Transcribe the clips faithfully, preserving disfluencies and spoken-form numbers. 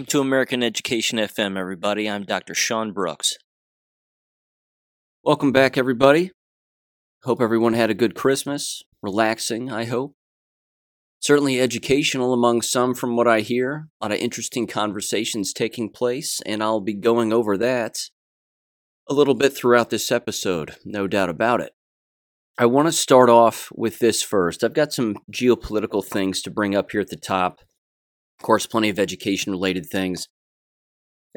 Welcome to American Education F M, everybody. I'm Doctor Sean Brooks. Welcome back, everybody. Hope everyone had a good Christmas. Relaxing, I hope. Certainly educational among some from what I hear. A lot of interesting conversations taking place, and I'll be going over that a little bit throughout this episode, no doubt about it. I want to start off with this first. I've got some geopolitical things to bring up here at the top. Of course, plenty of education-related things.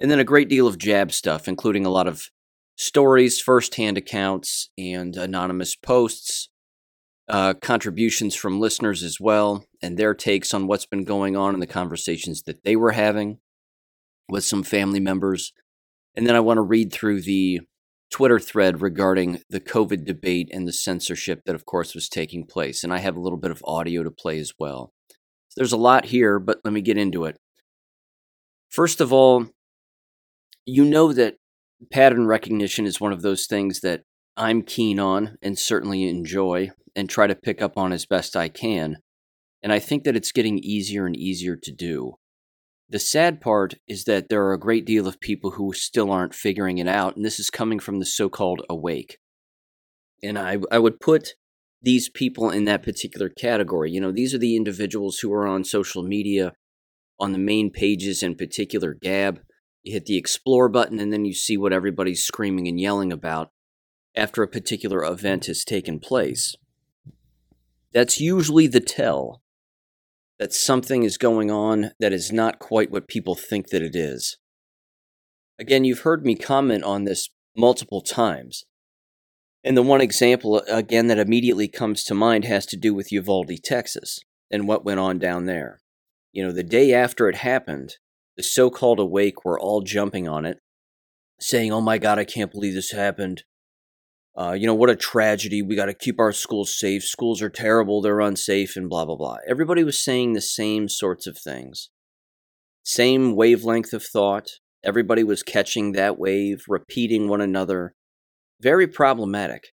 And then a great deal of jab stuff, including a lot of stories, first-hand accounts, and anonymous posts, uh, contributions from listeners as well, and their takes on what's been going on and the conversations that they were having with some family members. And then I want to read through the Twitter thread regarding the COVID debate and the censorship that, of course, was taking place. And I have a little bit of audio to play as well. There's a lot here, but let me get into it. First of all, you know that pattern recognition is one of those things that I'm keen on and certainly enjoy and try to pick up on as best I can. And I think that it's getting easier and easier to do. The sad part is that there are a great deal of people who still aren't figuring it out, and this is coming from the so-called awake. And I, I would put these people in that particular category. You know, these are the individuals who are on social media, on the main pages in particular, Gab. You hit the explore button and then you see what everybody's screaming and yelling about after a particular event has taken place. That's usually the tell that something is going on that is not quite what people think that it is. Again, you've heard me comment on this multiple times. And the one example, again, that immediately comes to mind has to do with Uvalde, Texas, and what went on down there. You know, the day after it happened, the so-called awake were all jumping on it, saying, oh my God, I can't believe this happened. Uh, you know, what a tragedy. We got to keep our schools safe. Schools are terrible. They're unsafe and blah, blah, blah. Everybody was saying the same sorts of things. Same wavelength of thought. Everybody was catching that wave, repeating one another. Very problematic.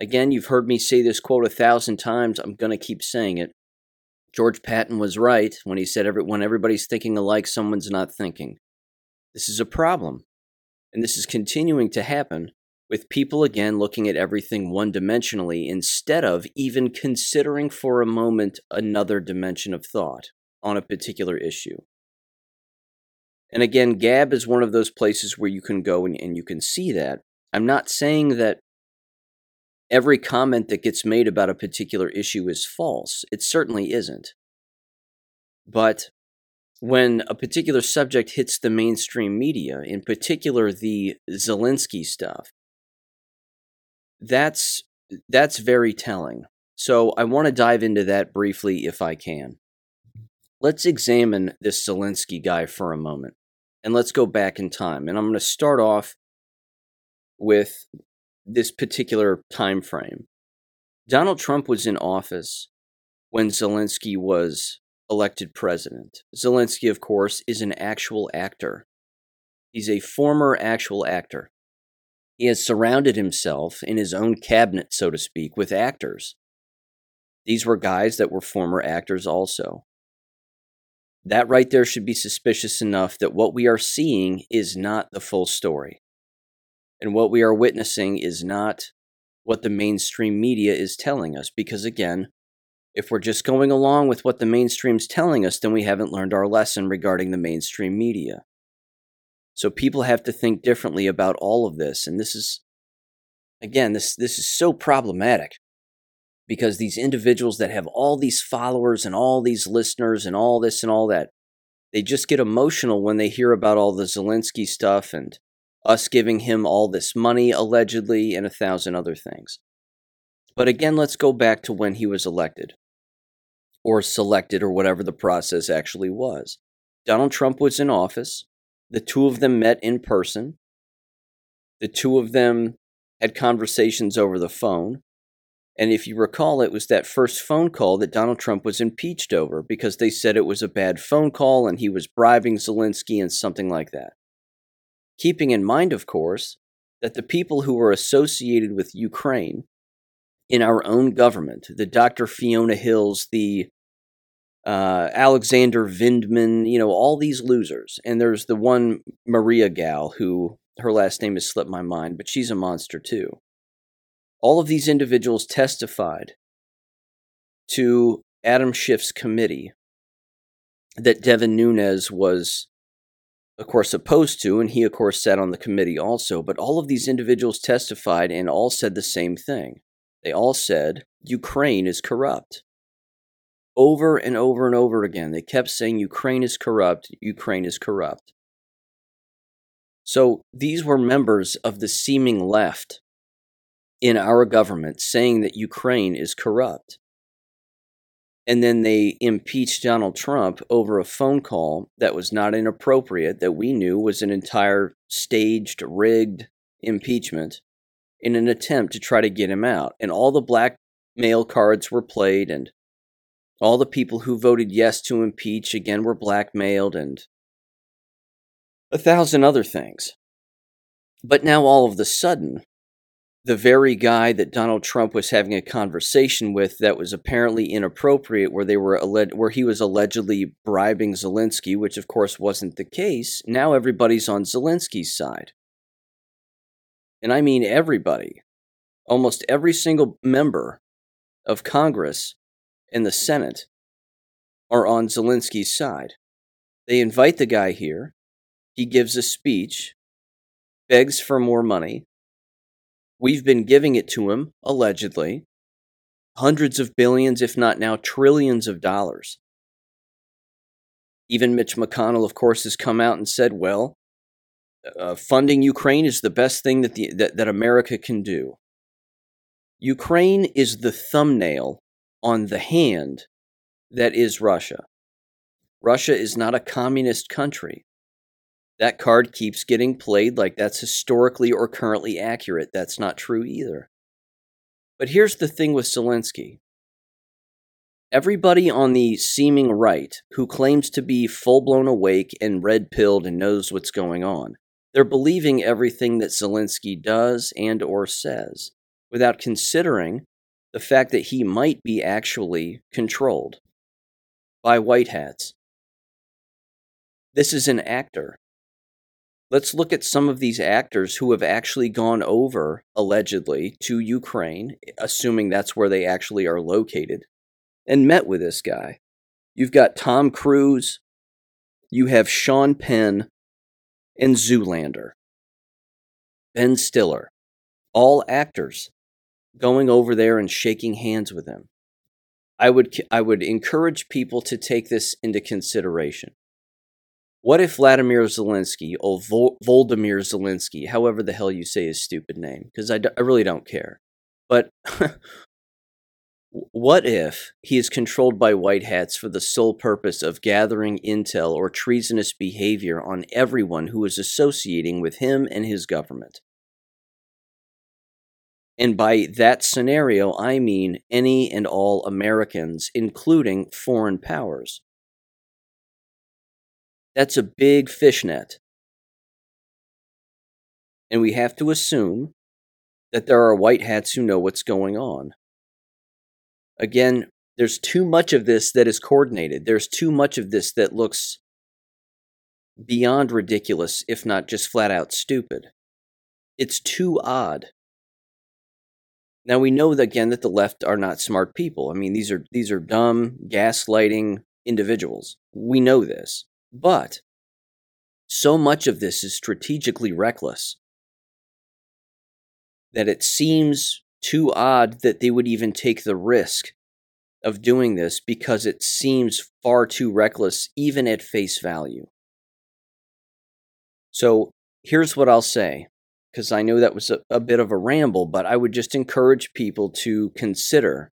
Again, you've heard me say this quote a thousand times. I'm going to keep saying it. George Patton was right when he said, Every, when everybody's thinking alike, someone's not thinking. This is a problem. And this is continuing to happen with people, again, looking at everything one-dimensionally instead of even considering for a moment another dimension of thought on a particular issue. And again, Gab is one of those places where you can go and, and you can see that. I'm not saying that every comment that gets made about a particular issue is false. It certainly isn't. But when a particular subject hits the mainstream media, in particular the Zelensky stuff, that's that's very telling. So I want to dive into that briefly if I can. Let's examine this Zelensky guy for a moment, and let's go back in time. And I'm going to start off with this particular time frame. Donald Trump was in office when Zelensky was elected president. Zelensky, of course, is an actual actor. He's a former actual actor. He has surrounded himself in his own cabinet, so to speak, with actors. These were guys that were former actors also. That right there should be suspicious enough that what we are seeing is not the full story. And what we are witnessing is not what the mainstream media is telling us. Because again, if we're just going along with what the mainstream's telling us, then we haven't learned our lesson regarding the mainstream media. So people have to think differently about all of this. And this is, again, this, this is so problematic. Because these individuals that have all these followers and all these listeners and all this and all that, they just get emotional when they hear about all the Zelensky stuff and us giving him all this money, allegedly, and a thousand other things. But again, let's go back to when he was elected, or selected, or whatever the process actually was. Donald Trump was in office. The two of them met in person. The two of them had conversations over the phone. And if you recall, it was that first phone call that Donald Trump was impeached over because they said it was a bad phone call and he was bribing Zelensky and something like that. Keeping in mind, of course, that the people who were associated with Ukraine in our own government, the Doctor Fiona Hills, the uh, Alexander Vindman, you know, all these losers. And there's the one Maria Gal who, her last name has slipped my mind, but she's a monster too. All of these individuals testified to Adam Schiff's committee that Devin Nunes was, of course, opposed to, and he, of course, sat on the committee also, but all of these individuals testified and all said the same thing. They all said, Ukraine is corrupt. Over and over and over again, they kept saying, Ukraine is corrupt, Ukraine is corrupt. So these were members of the seeming left in our government saying that Ukraine is corrupt. And then they impeached Donald Trump over a phone call that was not inappropriate, that we knew was an entire staged, rigged impeachment in an attempt to try to get him out. And all the blackmail cards were played, and all the people who voted yes to impeach, again, were blackmailed, and a thousand other things. But now all of a sudden, the very guy that Donald Trump was having a conversation with that was apparently inappropriate, where they were alleged, where he was allegedly bribing Zelensky, which of course wasn't the case, now everybody's on Zelensky's side. And I mean everybody. Almost every single member of Congress and the Senate are on Zelensky's side. They invite the guy here, he gives a speech, begs for more money. We've been giving it to him, allegedly, hundreds of billions, if not now trillions of dollars. Even Mitch McConnell, of course, has come out and said, well, uh, funding Ukraine is the best thing that, the, that, that America can do. Ukraine is the thumbnail on the hand that is Russia. Russia is not a communist country. That card keeps getting played like that's historically or currently accurate. That's not true either. But here's the thing with Zelensky. Everybody on the seeming right who claims to be full-blown awake and red-pilled and knows what's going on, they're believing everything that Zelensky does and or says without considering the fact that he might be actually controlled by white hats. This is an actor. Let's look at some of these actors who have actually gone over, allegedly, to Ukraine, assuming that's where they actually are located, and met with this guy. You've got Tom Cruise, you have Sean Penn, and Zoolander, Ben Stiller, all actors going over there and shaking hands with him. I would, I would encourage people to take this into consideration. What if Vladimir Zelensky, or Vol- Volodymyr Zelensky, however the hell you say his stupid name, because I, d- I really don't care, but what if he is controlled by white hats for the sole purpose of gathering intel or treasonous behavior on everyone who is associating with him and his government? And by that scenario, I mean any and all Americans, including foreign powers. That's a big fishnet. And we have to assume that there are white hats who know what's going on. Again, there's too much of this that is coordinated. There's too much of this that looks beyond ridiculous, if not just flat out stupid. It's too odd. Now we know that, again, that the left are not smart people. I mean, these are these are dumb, gaslighting individuals. We know this. But so much of this is strategically reckless that it seems too odd that they would even take the risk of doing this because it seems far too reckless, even at face value. So here's what I'll say, because I know that was a, a bit of a ramble, but I would just encourage people to consider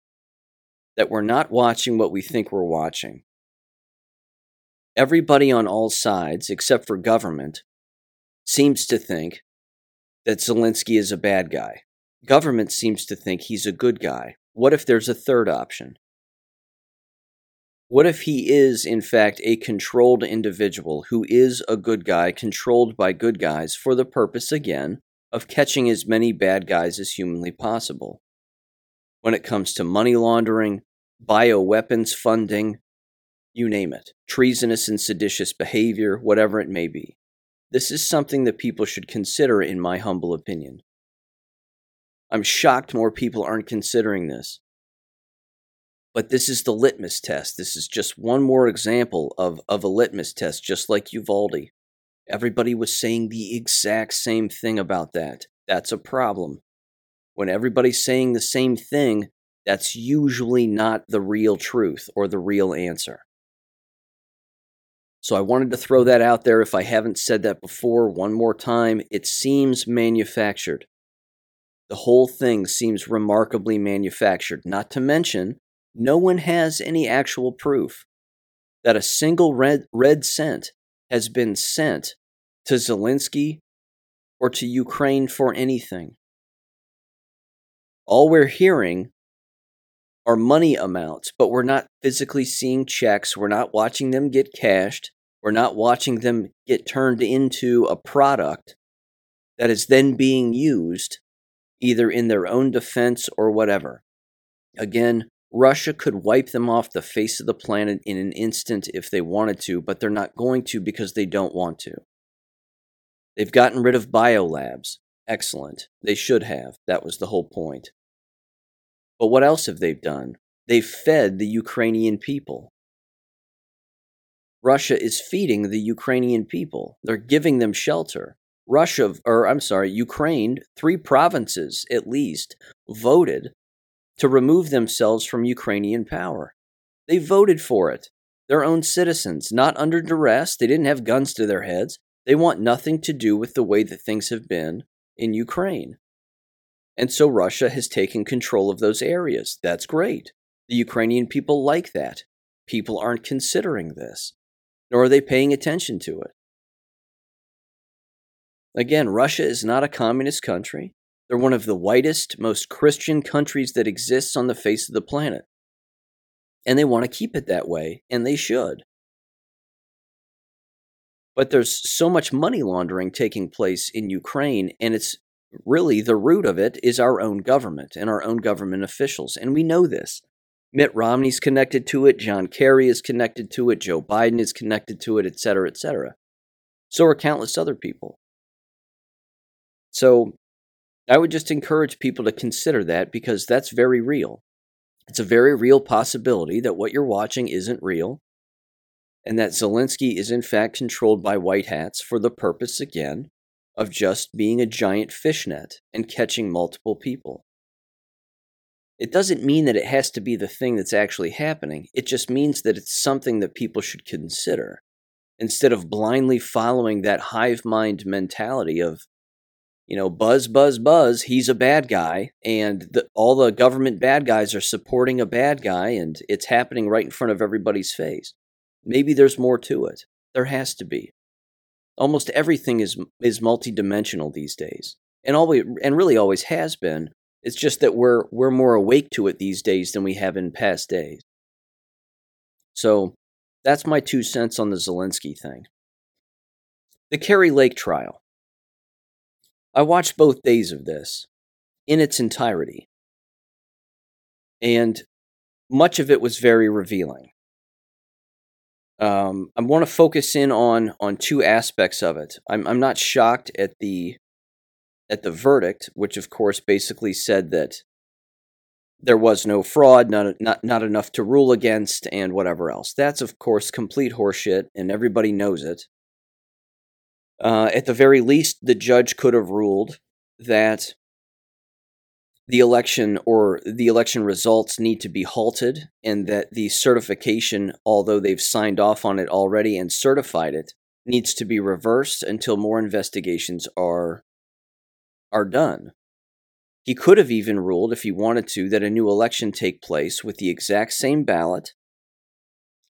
that we're not watching what we think we're watching. Everybody on all sides, except for government, seems to think that Zelensky is a bad guy. Government seems to think he's a good guy. What if there's a third option? What if he is, in fact, a controlled individual who is a good guy, controlled by good guys, for the purpose, again, of catching as many bad guys as humanly possible? When it comes to money laundering, bioweapons funding, you name it, treasonous and seditious behavior, whatever it may be. This is something that people should consider, in my humble opinion. I'm shocked more people aren't considering this. But this is the litmus test. This is just one more example of, of a litmus test, just like Uvalde. Everybody was saying the exact same thing about that. That's a problem. When everybody's saying the same thing, that's usually not the real truth or the real answer. So I wanted to throw that out there. If I haven't said that before, one more time, it seems manufactured. The whole thing seems remarkably manufactured. Not to mention, no one has any actual proof that a single red, red cent has been sent to Zelensky or to Ukraine for anything. All we're hearing are money amounts, but we're not physically seeing checks. We're not watching them get cashed. We're not watching them get turned into a product that is then being used either in their own defense or whatever. Again, Russia could wipe them off the face of the planet in an instant if they wanted to, but they're not going to because they don't want to. They've gotten rid of biolabs. Excellent. They should have. That was the whole point. But what else have they done? They've fed the Ukrainian people. Russia is feeding the Ukrainian people. They're giving them shelter. Russia, or I'm sorry, Ukraine, three provinces at least, voted to remove themselves from Ukrainian power. They voted for it. Their own citizens, not under duress. They didn't have guns to their heads. They want nothing to do with the way that things have been in Ukraine. And so Russia has taken control of those areas. That's great. The Ukrainian people like that. People aren't considering this, nor are they paying attention to it. Again, Russia is not a communist country. They're one of the whitest, most Christian countries that exists on the face of the planet. And they want to keep it that way, and they should. But there's so much money laundering taking place in Ukraine, and it's really the root of it is our own government and our own government officials. And we know this. Mitt Romney's connected to it. John Kerry is connected to it. Joe Biden is connected to it, et cetera, et cetera. So are countless other people. So I would just encourage people to consider that because that's very real. It's a very real possibility that what you're watching isn't real and that Zelensky is in fact controlled by white hats for the purpose, again, of just being a giant fishnet and catching multiple people. It doesn't mean that it has to be the thing that's actually happening. It just means that it's something that people should consider instead of blindly following that hive mind mentality of, you know, buzz, buzz, buzz, he's a bad guy, and the, all the government bad guys are supporting a bad guy, and it's happening right in front of everybody's face. Maybe there's more to it. There has to be. Almost everything is is multidimensional these days, and always, and really always has been. It's just that we're we're more awake to it these days than we have in past days. So that's my two cents on the Zelensky thing. The Kari Lake trial. I watched both days of this in its entirety, and much of it was very revealing. Um, I want to focus in on on two aspects of it. I'm I'm not shocked at the at the verdict, which of course basically said that there was no fraud, not not not enough to rule against, and whatever else. That's of course complete horseshit, and everybody knows it. Uh, at the very least, the judge could have ruled that the election or the election results need to be halted and that the certification, although they've signed off on it already and certified it, needs to be reversed until more investigations are, are done. He could have even ruled, if he wanted to, that a new election take place with the exact same ballot,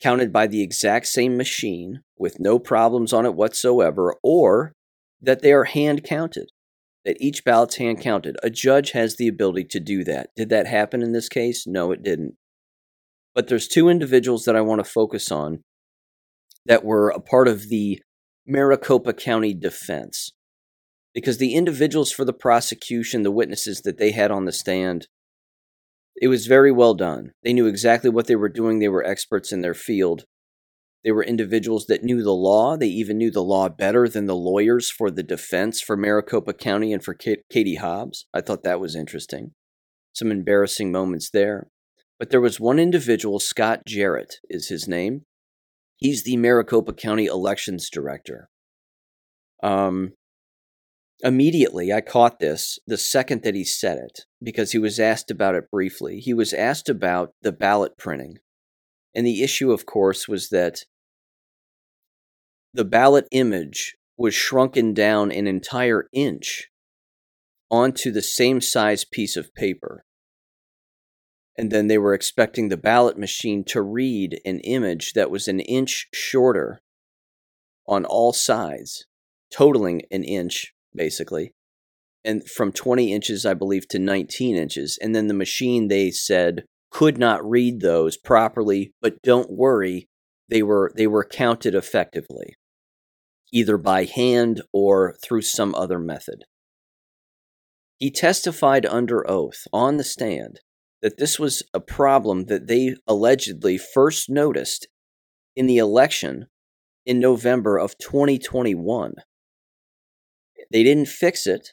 counted by the exact same machine with no problems on it whatsoever, or that they are hand counted, that each ballot's hand counted. A judge has the ability to do that. Did that happen in this case? No, it didn't. But there's two individuals that I want to focus on that were a part of the Maricopa County defense, because the individuals for the prosecution, the witnesses that they had on the stand, it was very well done. They knew exactly what they were doing. They were experts in their field. They were individuals that knew the law. They even knew the law better than the lawyers for the defense for Maricopa County and for Katie Hobbs. I thought that was interesting. Some embarrassing moments there. But there was one individual, Scott Jarrett is his name. He's the Maricopa County Elections Director. Um, immediately, I caught this the second that he said it, because he was asked about it briefly. He was asked about the ballot printing. And the issue, of course, was that the ballot image was shrunken down an entire inch onto the same size piece of paper. And then they were expecting the ballot machine to read an image that was an inch shorter on all sides, totaling an inch, basically, and from twenty inches, I believe, to nineteen inches. And then the machine, they said, could not read those properly, but don't worry, they were they were counted effectively, either by hand or through some other method. He testified under oath on the stand that this was a problem that they allegedly first noticed in the election in November of twenty twenty-one. They didn't fix it,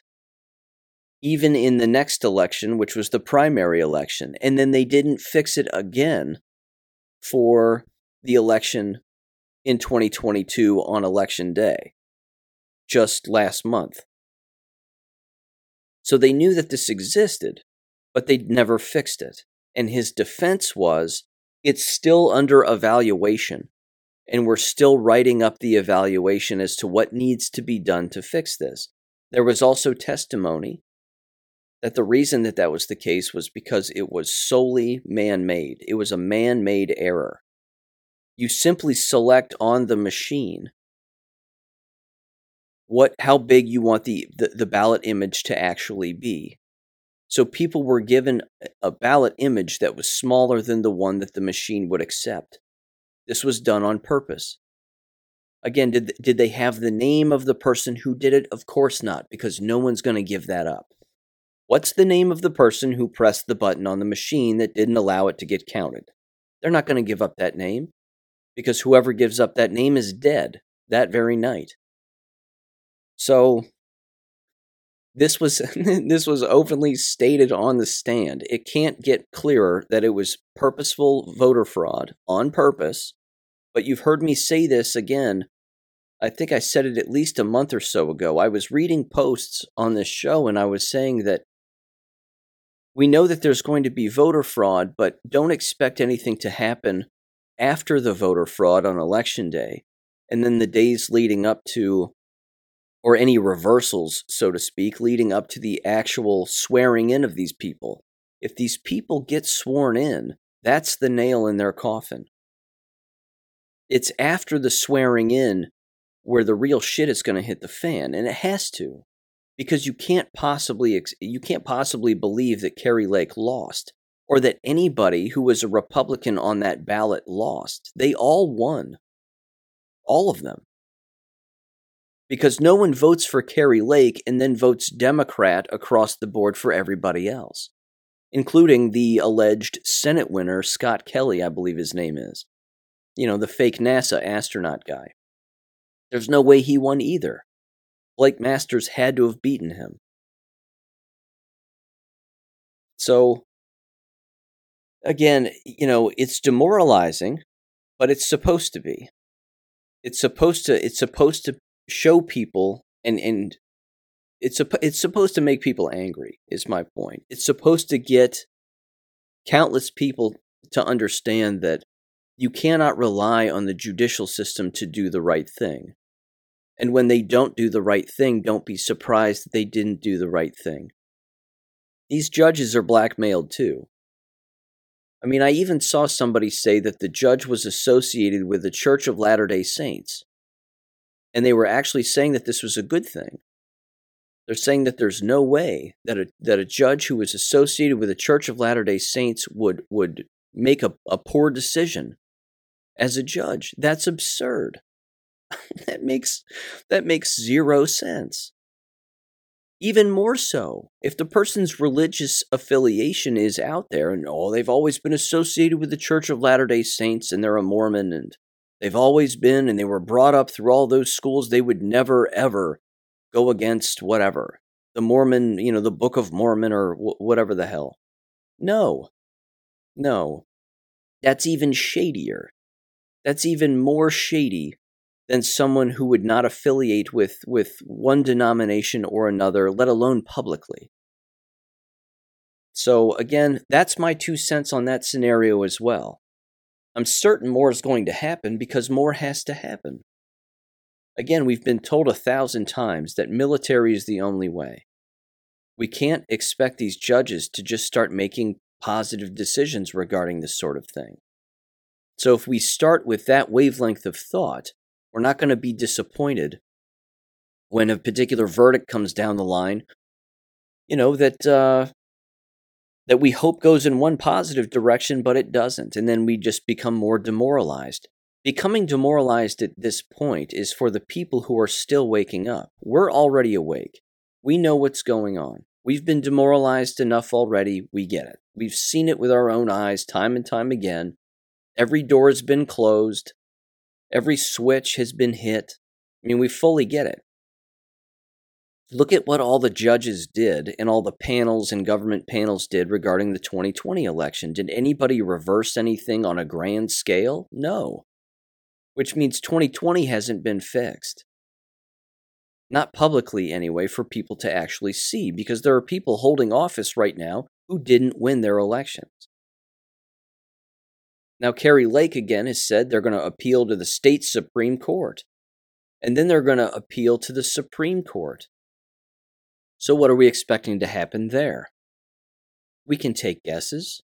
even in the next election, which was the primary election. And then they didn't fix it again for the election in twenty twenty-two on Election Day, just last month. So they knew that this existed, but they never fixed it. And his defense was, it's still under evaluation, and we're still writing up the evaluation as to what needs to be done to fix this. There was also testimony that the reason that that was the case was because it was solely man-made. It was a man-made error. You simply select on the machine what how big you want the, the, the ballot image to actually be. So people were given a ballot image that was smaller than the one that the machine would accept. This was done on purpose. Again, did, did they have the name of the person who did it? Of course not, because no one's going to give that up. What's the name of the person who pressed the button on the machine that didn't allow it to get counted? They're not going to give up that name, because whoever gives up that name is dead that very night. So this was this was openly stated on the stand. It can't get clearer that it was purposeful voter fraud on purpose. But you've heard me say this again. I think I said it at least a month or so ago. I was reading posts on this show, and I was saying that we know that there's going to be voter fraud, but don't expect anything to happen after the voter fraud on Election Day, and then the days leading up to, or any reversals, so to speak, leading up to the actual swearing in of these people. If these people get sworn in, that's the nail in their coffin. It's after the swearing in where the real shit is going to hit the fan, and it has to, because you can't possibly you can't possibly believe that Kari Lake lost, or that anybody who was a Republican on that ballot lost. They all won, all of them. Because no one votes for Kari Lake and then votes Democrat across the board for everybody else, including the alleged Senate winner, Scott Kelly, I believe his name is. You know, the fake NASA astronaut guy. There's no way he won either. Blake Masters had to have beaten him. So, again, you know, it's demoralizing, but it's supposed to be. It's supposed to, it's supposed to show people, and and it's a, it's supposed to make people angry, is my point. It's supposed to get countless people to understand that you cannot rely on the judicial system to do the right thing. And when they don't do the right thing, don't be surprised that they didn't do the right thing. These judges are blackmailed too. I mean, I even saw somebody say that the judge was associated with the Church of Latter-day Saints. And they were actually saying that this was a good thing. They're saying that there's no way that a, that a judge who was associated with the Church of Latter-day Saints would, would make a, a poor decision as a judge. That's absurd. That makes that makes zero sense. Even more so, if the person's religious affiliation is out there, and oh, they've always been associated with the Church of Latter-day Saints, and they're a Mormon, and They've always been, and they were brought up through all those schools. They would never, ever go against whatever. The Mormon, you know, the Book of Mormon or wh- whatever the hell. No, no. That's even shadier. That's even more shady than someone who would not affiliate with, with one denomination or another, let alone publicly. So again, that's my two cents on that scenario as well. I'm certain more is going to happen because more has to happen. Again, we've been told a thousand times that military is the only way. We can't expect these judges to just start making positive decisions regarding this sort of thing. So if we start with that wavelength of thought, we're not going to be disappointed when a particular verdict comes down the line, you know, that uh, that we hope goes in one positive direction, but it doesn't. And then we just become more demoralized. Becoming demoralized at this point is for the people who are still waking up. We're already awake. We know what's going on. We've been demoralized enough already. We get it. We've seen it with our own eyes time and time again. Every door has been closed. Every switch has been hit. I mean, we fully get it. Look at what all the judges did and all the panels and government panels did regarding the twenty twenty election. Did anybody reverse anything on a grand scale? No. Which means twenty twenty hasn't been fixed. Not publicly, anyway, for people to actually see, because there are people holding office right now who didn't win their elections. Now, Kari Lake, again, has said they're going to appeal to the state Supreme Court, and then they're going to appeal to the Supreme Court. So what are we expecting to happen there? We can take guesses.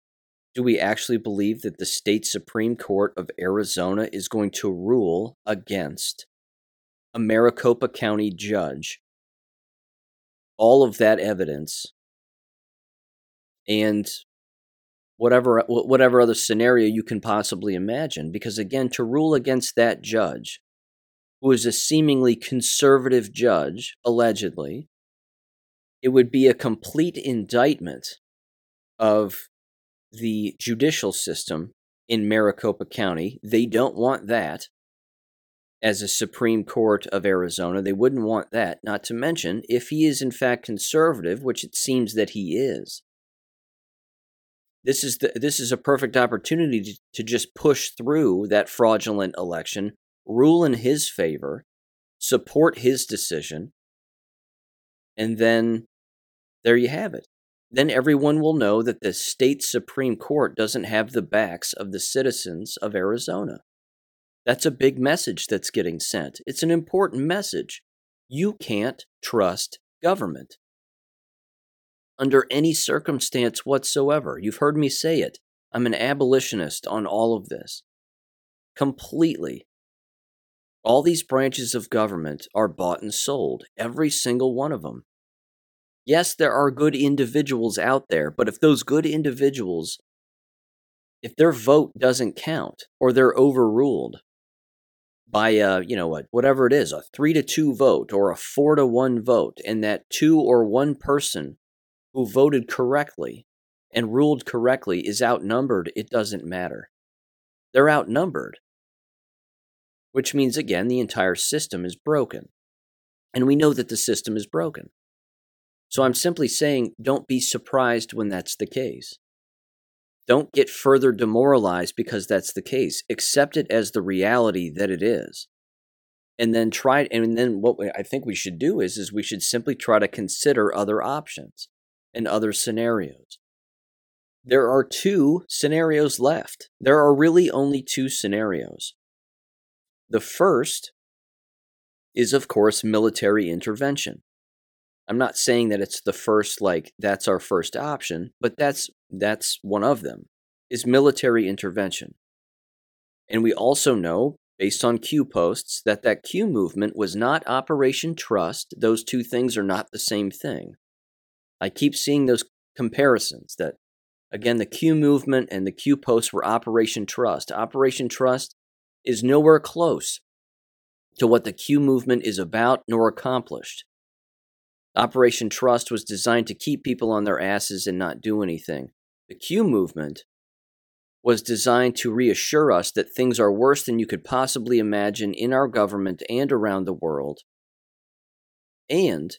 Do we actually believe that the state Supreme Court of Arizona is going to rule against a Maricopa County judge? All of that evidence and whatever whatever other scenario you can possibly imagine, because again, to rule against that judge, who is a seemingly conservative judge, allegedly, it would be a complete indictment of the judicial system in Maricopa County. They don't want that as a Supreme Court of Arizona. They wouldn't want that, not to mention, if he is in fact conservative, which it seems that he is, This is the, this is a perfect opportunity to, to just push through that fraudulent election, rule in his favor, support his decision, and then there you have it. Then everyone will know that the state Supreme Court doesn't have the backs of the citizens of Arizona. That's a big message that's getting sent. It's an important message. You can't trust government. Under any circumstance whatsoever. You've heard me say it. I'm an abolitionist on all of this. Completely. All these branches of government are bought and sold, every single one of them. Yes, there are good individuals out there, but if those good individuals, if their vote doesn't count or they're overruled by a, you know, a, whatever it is, a three to two vote or a four to one vote, and that two or one person who voted correctly and ruled correctly is outnumbered, it doesn't matter. They're outnumbered. Which means, again, the entire system is broken. And we know that the system is broken. So I'm simply saying, don't be surprised when that's the case. Don't get further demoralized because that's the case. Accept it as the reality that it is. And then try, and then what I think we should do is, is we should simply try to consider other options and other scenarios. There are two scenarios left. There are really only two scenarios. The first is, of course, military intervention. I'm not saying that it's the first, like, that's our first option, but that's that's one of them, is military intervention. And we also know, based on Q posts, that that Q movement was not Operation Trust. Those two things are not the same thing. I keep seeing those comparisons that, again, the Q movement and the Q posts were Operation Trust. Operation Trust is nowhere close to what the Q movement is about nor accomplished. Operation Trust was designed to keep people on their asses and not do anything. The Q movement was designed to reassure us that things are worse than you could possibly imagine in our government and around the world, and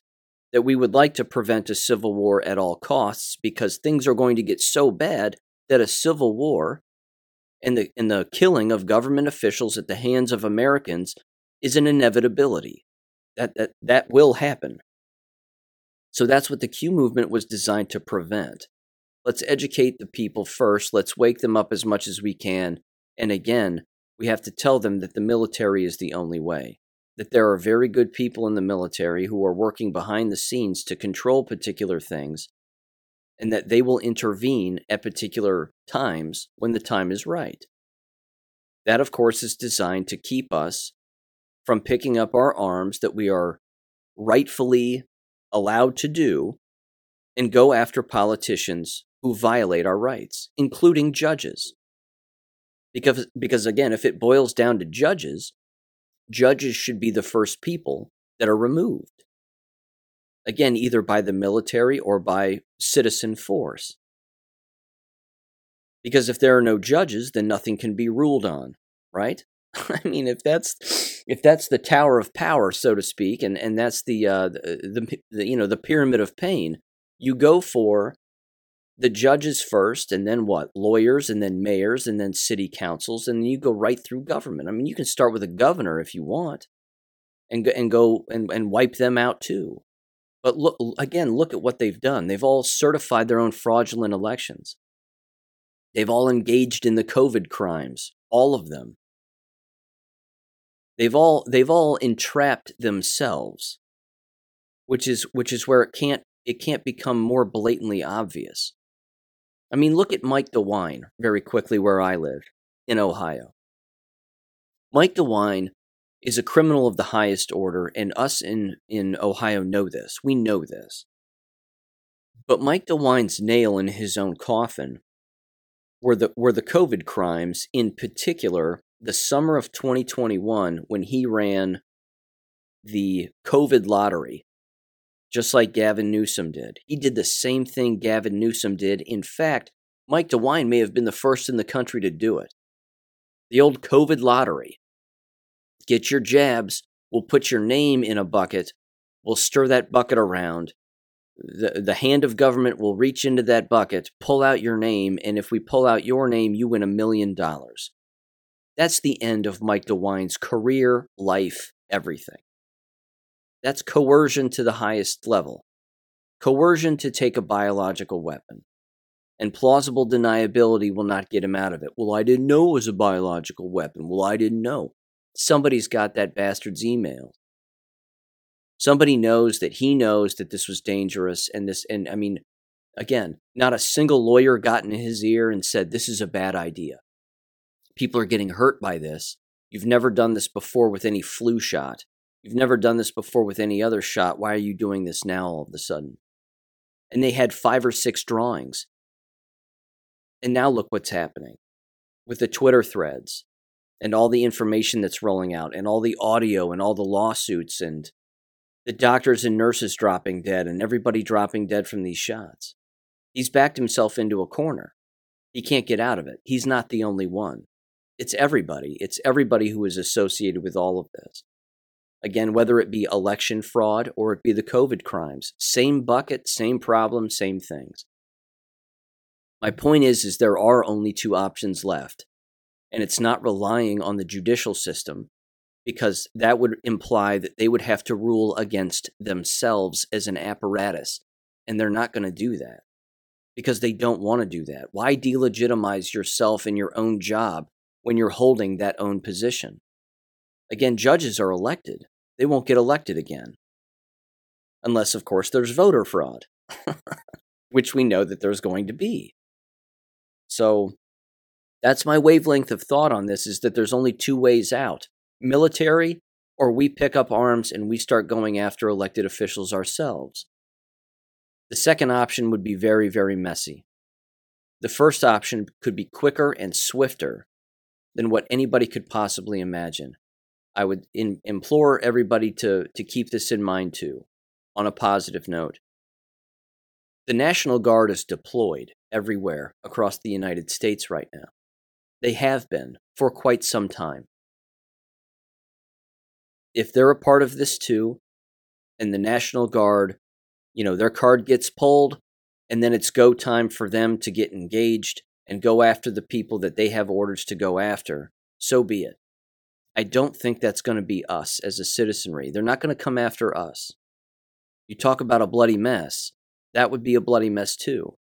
that we would like to prevent a civil war at all costs because things are going to get so bad that a civil war and the, and the killing of government officials at the hands of Americans is an inevitability. That, that, that will happen. So that's what the Q movement was designed to prevent. Let's educate the people first. Let's wake them up as much as we can. And again, we have to tell them that the military is the only way, that there are very good people in the military who are working behind the scenes to control particular things, and that they will intervene at particular times when the time is right. That, of course, is designed to keep us from picking up our arms that we are rightfully allowed to do and go after politicians who violate our rights, including judges. Because, because again, if it boils down to judges, judges should be the first people that are removed. Again, either by the military or by citizen force. Because if there are no judges, then nothing can be ruled on, right? I mean, if that's if that's the tower of power, so to speak, and, and that's the, uh, the the you know the pyramid of pain, you go for the judges first, and then what? Lawyers, and then mayors, and then city councils, and you go right through government. I mean, you can start with a governor if you want, and and go and, and wipe them out too. But look again, look at what they've done. They've all certified their own fraudulent elections. They've all engaged in the COVID crimes, all of them. They've all they've all entrapped themselves, which is which is where it can't it can't become more blatantly obvious. I mean, look at Mike DeWine very quickly where I live in Ohio. Mike DeWine is a criminal of the highest order, and us in, in Ohio know this. We know this. But Mike DeWine's nail in his own coffin were the were the COVID crimes, in particular the summer of twenty twenty-one, when he ran the COVID lottery, just like Gavin Newsom did. He did the same thing Gavin Newsom did. In fact, Mike DeWine may have been the first in the country to do it. The old COVID lottery. Get your jabs. We'll put your name in a bucket. We'll stir that bucket around. The, the hand of government will reach into that bucket, pull out your name, and if we pull out your name, you win a million dollars. That's the end of Mike DeWine's career, life, everything. That's coercion to the highest level. Coercion to take a biological weapon. And plausible deniability will not get him out of it. Well, I didn't know it was a biological weapon. Well, I didn't know. Somebody's got that bastard's email. Somebody knows that he knows that this was dangerous. And this, and I mean, again, not a single lawyer got in his ear and said, this is a bad idea. People are getting hurt by this. You've never done this before with any flu shot. You've never done this before with any other shot. Why are you doing this now all of a sudden? And they had five or six drawings. And now look what's happening with the Twitter threads and all the information that's rolling out and all the audio and all the lawsuits and the doctors and nurses dropping dead and everybody dropping dead from these shots. He's backed himself into a corner. He can't get out of it. He's not the only one. It's everybody. It's everybody who is associated with all of this. Again, whether it be election fraud or it be the COVID crimes, same bucket, same problem, same things. My point is, is there are only two options left, and it's not relying on the judicial system, because that would imply that they would have to rule against themselves as an apparatus, and they're not going to do that because they don't want to do that. Why delegitimize yourself in your own job when you're holding that own position? Again, judges are elected. They won't get elected again. Unless, of course, there's voter fraud, which we know that there's going to be. So that's my wavelength of thought on this, is that there's only two ways out. Military, or we pick up arms and we start going after elected officials ourselves. The second option would be very, very messy. The first option could be quicker and swifter than what anybody could possibly imagine. I would in, implore everybody to, to keep this in mind too, on a positive note. The National Guard is deployed everywhere across the United States right now. They have been for quite some time. If they're a part of this too, and the National Guard, you know, their card gets pulled, and then it's go time for them to get engaged and go after the people that they have orders to go after, so be it. I don't think that's going to be us as a citizenry. They're not going to come after us. You talk about a bloody mess, that would be a bloody mess too.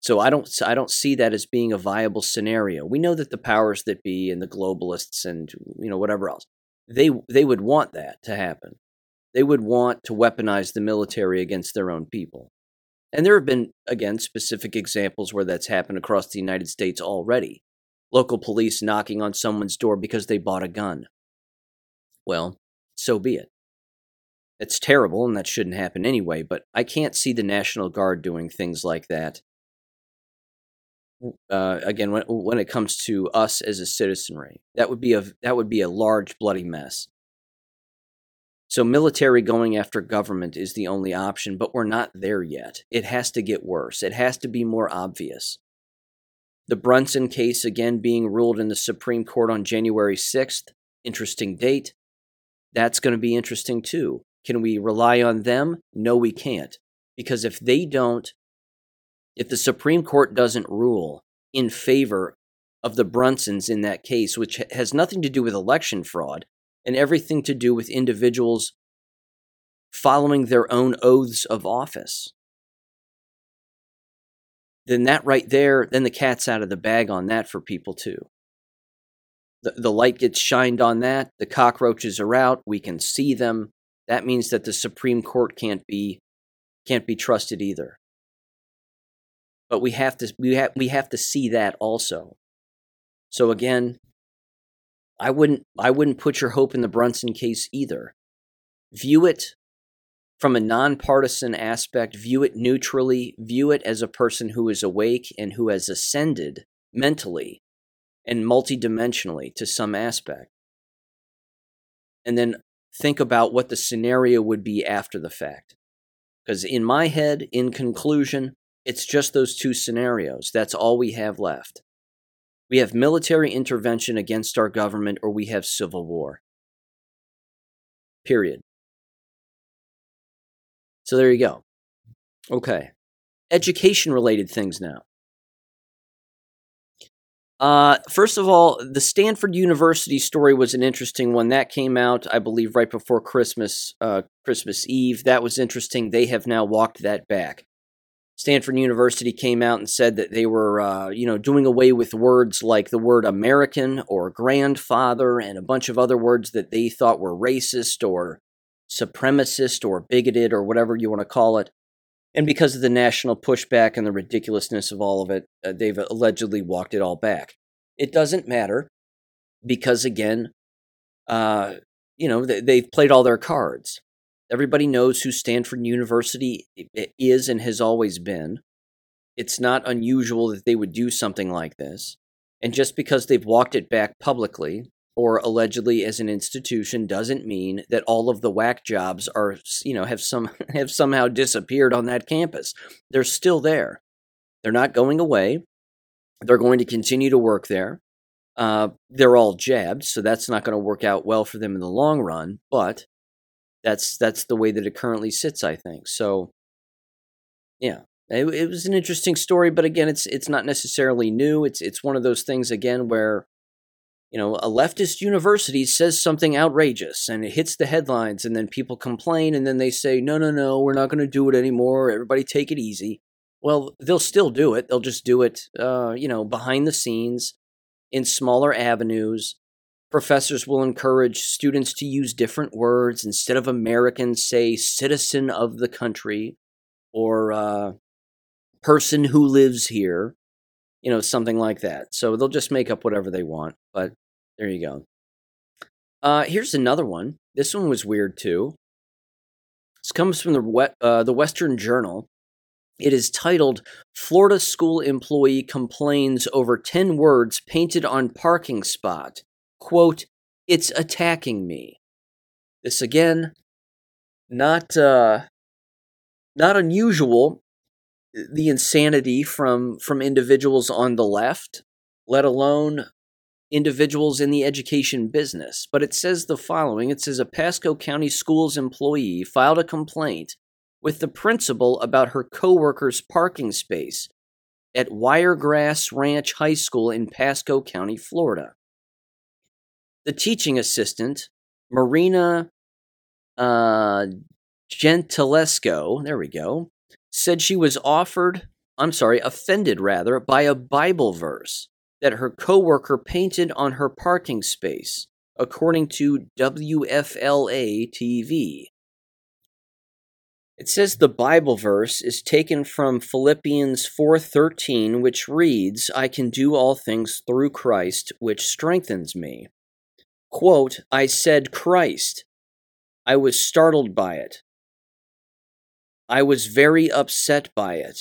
So I don't, I don't see that as being a viable scenario. We know that the powers that be and the globalists and, you know, whatever else, they they would want that to happen. They would want to weaponize the military against their own people. And there have been, again, specific examples where that's happened across the United States already. Local police knocking on someone's door because they bought a gun. Well, so be it. It's terrible, and that shouldn't happen anyway, but I can't see the National Guard doing things like that. Uh, again, when, when it comes to us as a citizenry, that would be a that would be a large bloody mess. So military going after government is the only option, but we're not there yet. It has to get worse. It has to be more obvious. The Brunson case, again, being ruled in the Supreme Court on January sixth, interesting date. That's going to be interesting too. Can we rely on them? No, we can't. Because if they don't, if the Supreme Court doesn't rule in favor of the Brunsons in that case, which has nothing to do with election fraud and everything to do with individuals following their own oaths of office, then that right there, then the cat's out of the bag on that for people too. The, the light gets shined on that, the cockroaches are out, we can see them. That means that the Supreme Court can't be can't be trusted either. But we have to we have we have to see that also. So again, I wouldn't I wouldn't put your hope in the Brunson case either. View it from a nonpartisan aspect, view it neutrally, view it as a person who is awake and who has ascended mentally and multidimensionally to some aspect. And then think about what the scenario would be after the fact. Because in my head, in conclusion, it's just those two scenarios. That's all we have left. We have military intervention against our government, or we have civil war. Period. So there you go. Okay. Education-related things now. Uh, first of all, the Stanford University story was an interesting one. That came out, I believe, right before Christmas, uh, Christmas Eve. That was interesting. They have now walked that back. Stanford University came out and said that they were, uh, you know, doing away with words like the word American or grandfather and a bunch of other words that they thought were racist or supremacist or bigoted or whatever you want to call it. And because of the national pushback and the ridiculousness of all of it, uh, they've allegedly walked it all back. It doesn't matter because, again, uh, you know, they, they've played all their cards. Everybody knows who Stanford University is and has always been. It's not unusual that they would do something like this. And just because they've walked it back publicly or allegedly as an institution doesn't mean that all of the whack jobs are, you know, have some have somehow disappeared on that campus. They're still there. They're not going away. They're going to continue to work there. Uh, they're all jabbed, so that's not going to work out well for them in the long run, but that's that's the way that it currently sits, I think. So, yeah, it, it was an interesting story, but again, it's it's not necessarily new. It's it's one of those things, again, where, you know, a leftist university says something outrageous and it hits the headlines and then people complain and then they say, no, no, no, we're not going to do it anymore. Everybody take it easy. Well, they'll still do it. They'll just do it, uh, you know, behind the scenes in smaller avenues. Professors will encourage students to use different words. Instead of American, say citizen of the country or uh, person who lives here, you know, something like that. So they'll just make up whatever they want. But there you go. Uh, here's another one. This one was weird, too. This comes from the wet, uh, the Western Journal. It is titled, Florida School Employee Complains Over ten words Painted on Parking Spot. Quote, it's attacking me. This, again, not uh, not unusual, the insanity from, from individuals on the left let alone individuals in the education business. But it says the following. It says a Pasco County Schools employee filed a complaint with the principal about her co-worker's parking space at Wiregrass Ranch High School in Pasco County, Florida. The teaching assistant, Marina uh, Gentilesco, there we go, said she was offered, I'm sorry, offended rather, by a Bible verse that her coworker painted on her parking space, according to W F L A T V. It says the Bible verse is taken from Philippians four thirteen, which reads, "I can do all things through Christ, which strengthens me." Quote, "I said Christ. I was startled by it. I was very upset by it,"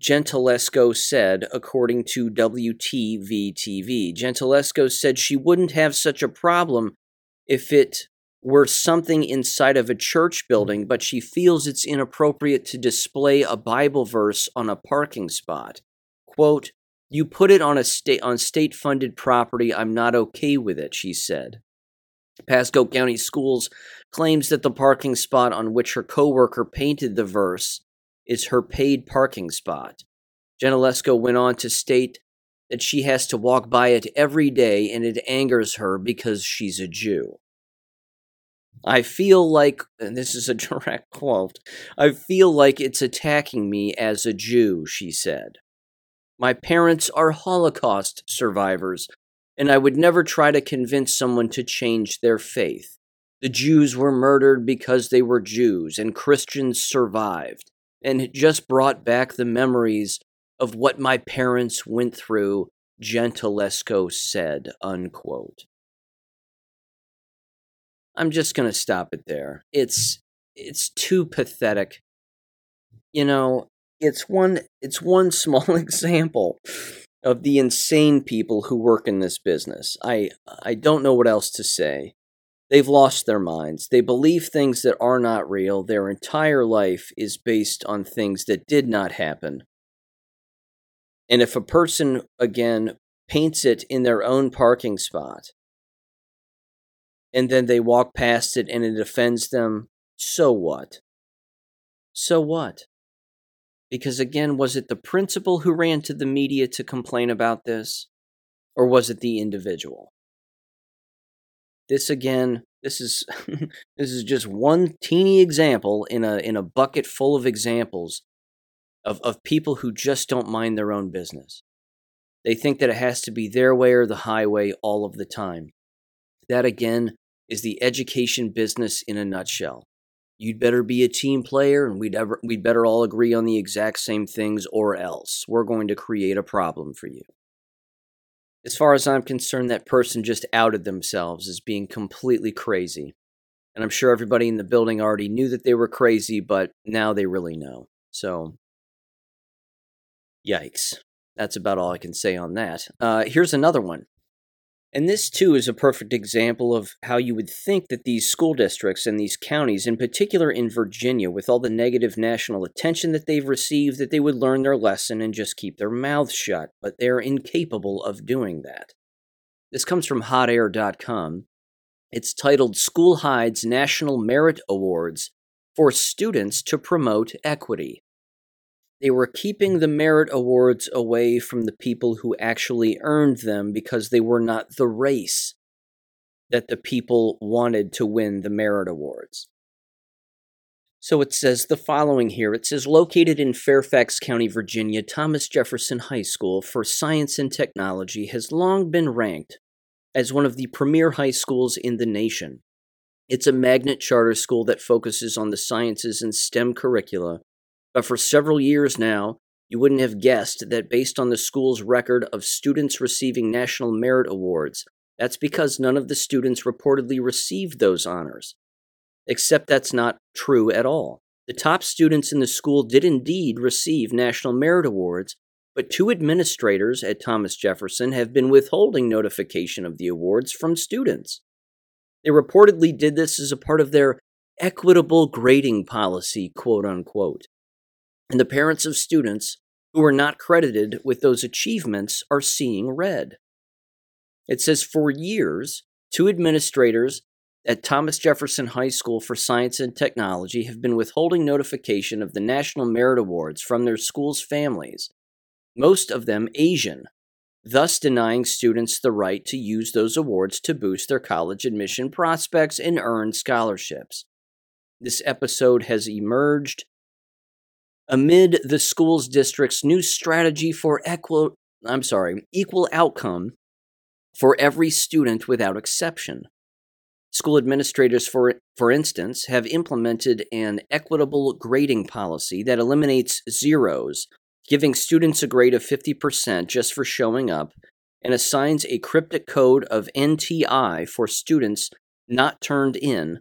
Gentilesco said, according to W T V T V. Gentilesco said she wouldn't have such a problem if it were something inside of a church building, but she feels it's inappropriate to display a Bible verse on a parking spot. Quote, "You put it on a state on state-funded property. I'm not okay with it," she said. Pasco County Schools claims that the parking spot on which her coworker painted the verse is her paid parking spot. Gentilesco went on to state that she has to walk by it every day and it angers her because she's a Jew. I feel like, and this is a direct quote, "I feel like it's attacking me as a Jew," she said. "My parents are Holocaust survivors, and I would never try to convince someone to change their faith. The Jews were murdered because they were Jews, and Christians survived, and it just brought back the memories of what my parents went through," Gentilesco said, unquote. I'm just going to stop it there. It's it's too pathetic. You know, it's one it's one small example of the insane people who work in this business. I I don't know what else to say. They've lost their minds. They believe things that are not real. Their entire life is based on things that did not happen. And if a person, again, paints it in their own parking spot, and then they walk past it and it offends them, so what? So what? Because again, was it the principal who ran to the media to complain about this? Or was it the individual? This again, this is this is just one teeny example in a in a bucket full of examples of, of people who just don't mind their own business. They think that it has to be their way or the highway all of the time. That, again, is the education business in a nutshell. You'd better be a team player, and we'd, ever, we'd better all agree on the exact same things, or else we're going to create a problem for you. As far as I'm concerned, that person just outed themselves as being completely crazy. And I'm sure everybody in the building already knew that they were crazy, but now they really know. So, yikes. That's about all I can say on that. Uh, here's another one. And this, too, is a perfect example of how you would think that these school districts and these counties, in particular in Virginia, with all the negative national attention that they've received, that they would learn their lesson and just keep their mouths shut, but they're incapable of doing that. This comes from hot air dot com. It's titled School Hides National Merit Awards for Students to Promote Equity. They were keeping the merit awards away from the people who actually earned them because they were not the race that the people wanted to win the merit awards. So it says the following here. It says, located in Fairfax County, Virginia, Thomas Jefferson High School for Science and Technology has long been ranked as one of the premier high schools in the nation. It's a magnet charter school that focuses on the sciences and STEM curricula. But for several years now, you wouldn't have guessed that based on the school's record of students receiving National Merit Awards. That's because none of the students reportedly received those honors. Except that's not true at all. The top students in the school did indeed receive National Merit Awards, but two administrators at Thomas Jefferson have been withholding notification of the awards from students. They reportedly did this as a part of their equitable grading policy, quote unquote. And the parents of students who are not credited with those achievements are seeing red. It says, for years, two administrators at Thomas Jefferson High School for Science and Technology have been withholding notification of the National Merit Awards from their school's families, most of them Asian, thus denying students the right to use those awards to boost their college admission prospects and earn scholarships. This episode has emerged amid the school's district's new strategy for equal, I'm sorry, equal outcome for every student without exception. School administrators, for, for instance, have implemented an equitable grading policy that eliminates zeros, giving students a grade of fifty percent just for showing up, and assigns a cryptic code of N T I for students not turned in.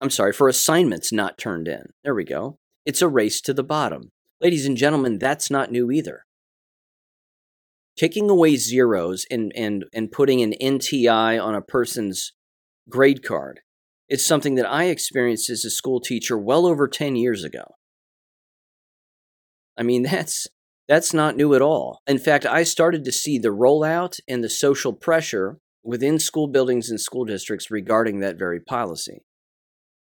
I'm sorry, for assignments not turned in. There we go. It's a race to the bottom. Ladies and gentlemen, that's not new either. Kicking away zeros and, and, and putting an N T I on a person's grade card is something that I experienced as a school teacher well over ten years ago. I mean, that's that's not new at all. In fact, I started to see the rollout and the social pressure within school buildings and school districts regarding that very policy.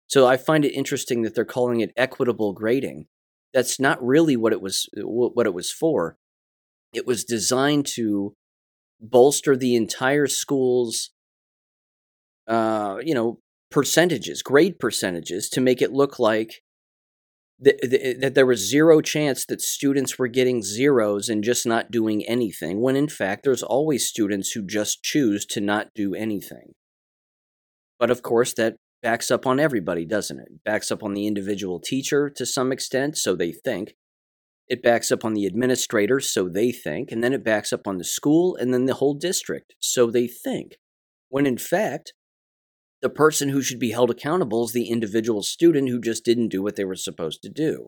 So I find it interesting that they're calling it equitable grading. That's not really what it was what it was for. It was designed to bolster the entire school's, uh, you know, percentages, grade percentages, to make it look like the, the, that there was zero chance that students were getting zeros and just not doing anything, when in fact there's always students who just choose to not do anything. But of course, that backs up on everybody, doesn't it? Backs up on the individual teacher to some extent, so they think. It backs up on the administrator, so they think, and then it backs up on the school and then the whole district, so they think. When in fact, the person who should be held accountable is the individual student who just didn't do what they were supposed to do.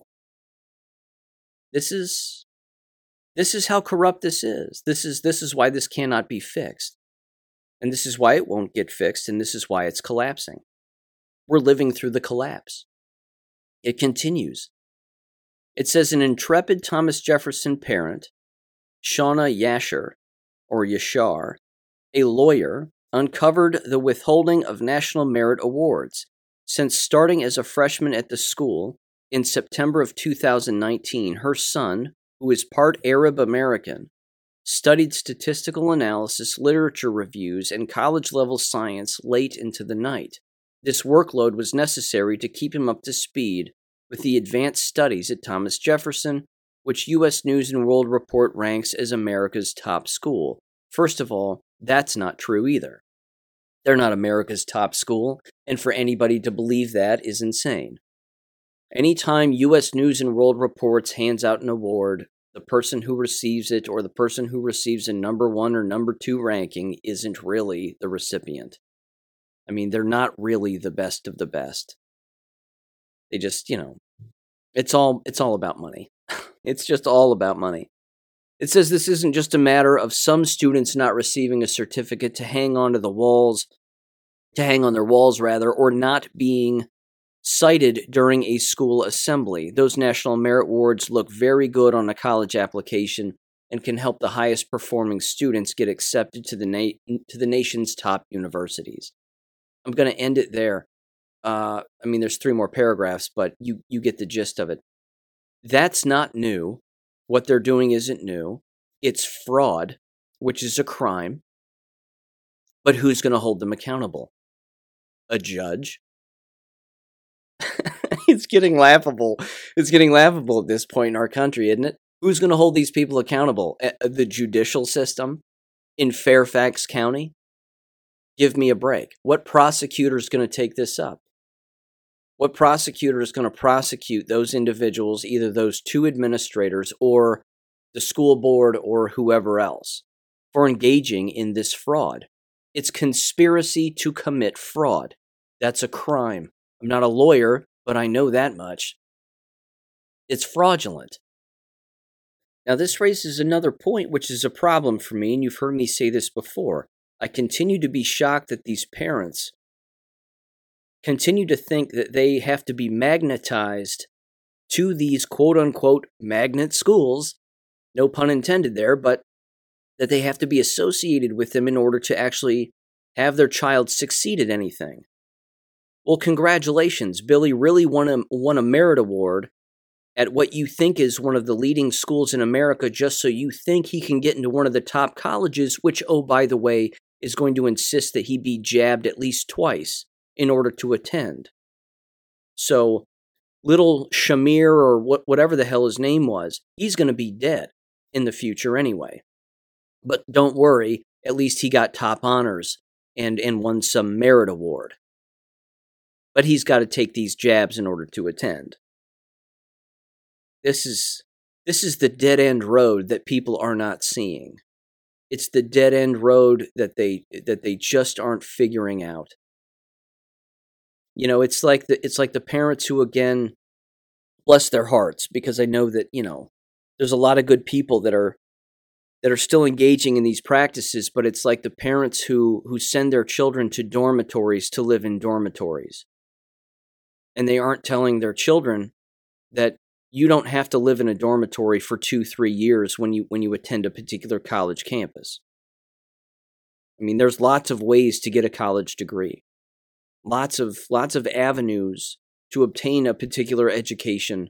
This is this is how corrupt this is. This is this is why this cannot be fixed. And this is why it won't get fixed, and this is why it's collapsing. We're living through the collapse. It continues. It says an intrepid Thomas Jefferson parent, Shauna Yashar, or Yashar, a lawyer, uncovered the withholding of National Merit Awards. Since starting as a freshman at the school in September of two thousand nineteen, her son, who is part Arab American, studied statistical analysis, literature reviews, and college-level science late into the night. This workload was necessary to keep him up to speed with the advanced studies at Thomas Jefferson, which U S News and World Report ranks as America's top school. First of all, that's not true either. They're not America's top school, and for anybody to believe that is insane. Anytime U S News and World Report hands out an award, the person who receives it or the person who receives a number one or number two ranking isn't really the recipient. I mean, they're not really the best of the best. They just, you know, it's all it's all about money. It's just all about money. It says this isn't just a matter of some students not receiving a certificate to hang on to the walls, to hang on their walls rather, or not being cited during a school assembly. Those National Merit Awards look very good on a college application and can help the highest performing students get accepted to the na- to the nation's top universities. I'm going to end it there. Uh, I mean, there's three more paragraphs, but you, you get the gist of it. That's not new. What they're doing isn't new. It's fraud, which is a crime. But who's going to hold them accountable? A judge? It's getting laughable. It's getting laughable at this point in our country, isn't it? Who's going to hold these people accountable? The judicial system in Fairfax County? Give me a break. What prosecutor is going to take this up? What prosecutor is going to prosecute those individuals, either those two administrators or the school board or whoever else, for engaging in this fraud? It's conspiracy to commit fraud. That's a crime. I'm not a lawyer, but I know that much. It's fraudulent. Now, this raises another point, which is a problem for me, and you've heard me say this before. I continue to be shocked that these parents continue to think that they have to be magnetized to these quote-unquote magnet schools, no pun intended there, but that they have to be associated with them in order to actually have their child succeed at anything. Well, congratulations. Billy really won a, won a merit award at what you think is one of the leading schools in America just so you think he can get into one of the top colleges, which, oh, by the way, is going to insist that he be jabbed at least twice in order to attend. So little Shamir or what, whatever the hell his name was, he's going to be dead in the future anyway. But don't worry, at least he got top honors and, and won some merit award. But he's got to take these jabs in order to attend. This is this is the dead-end road that people are not seeing. It's the dead-end road that they that they just aren't figuring out. You know, it's like the it's like the parents who, again, bless their hearts, because I know that, you know, there's a lot of good people that are that are still engaging in these practices, but it's like the parents who who send their children to dormitories to live in dormitories. And they aren't telling their children that you don't have to live in a dormitory for two, three years when you when you attend a particular college campus. I mean, there's lots of ways to get a college degree. Lots of lots of avenues to obtain a particular education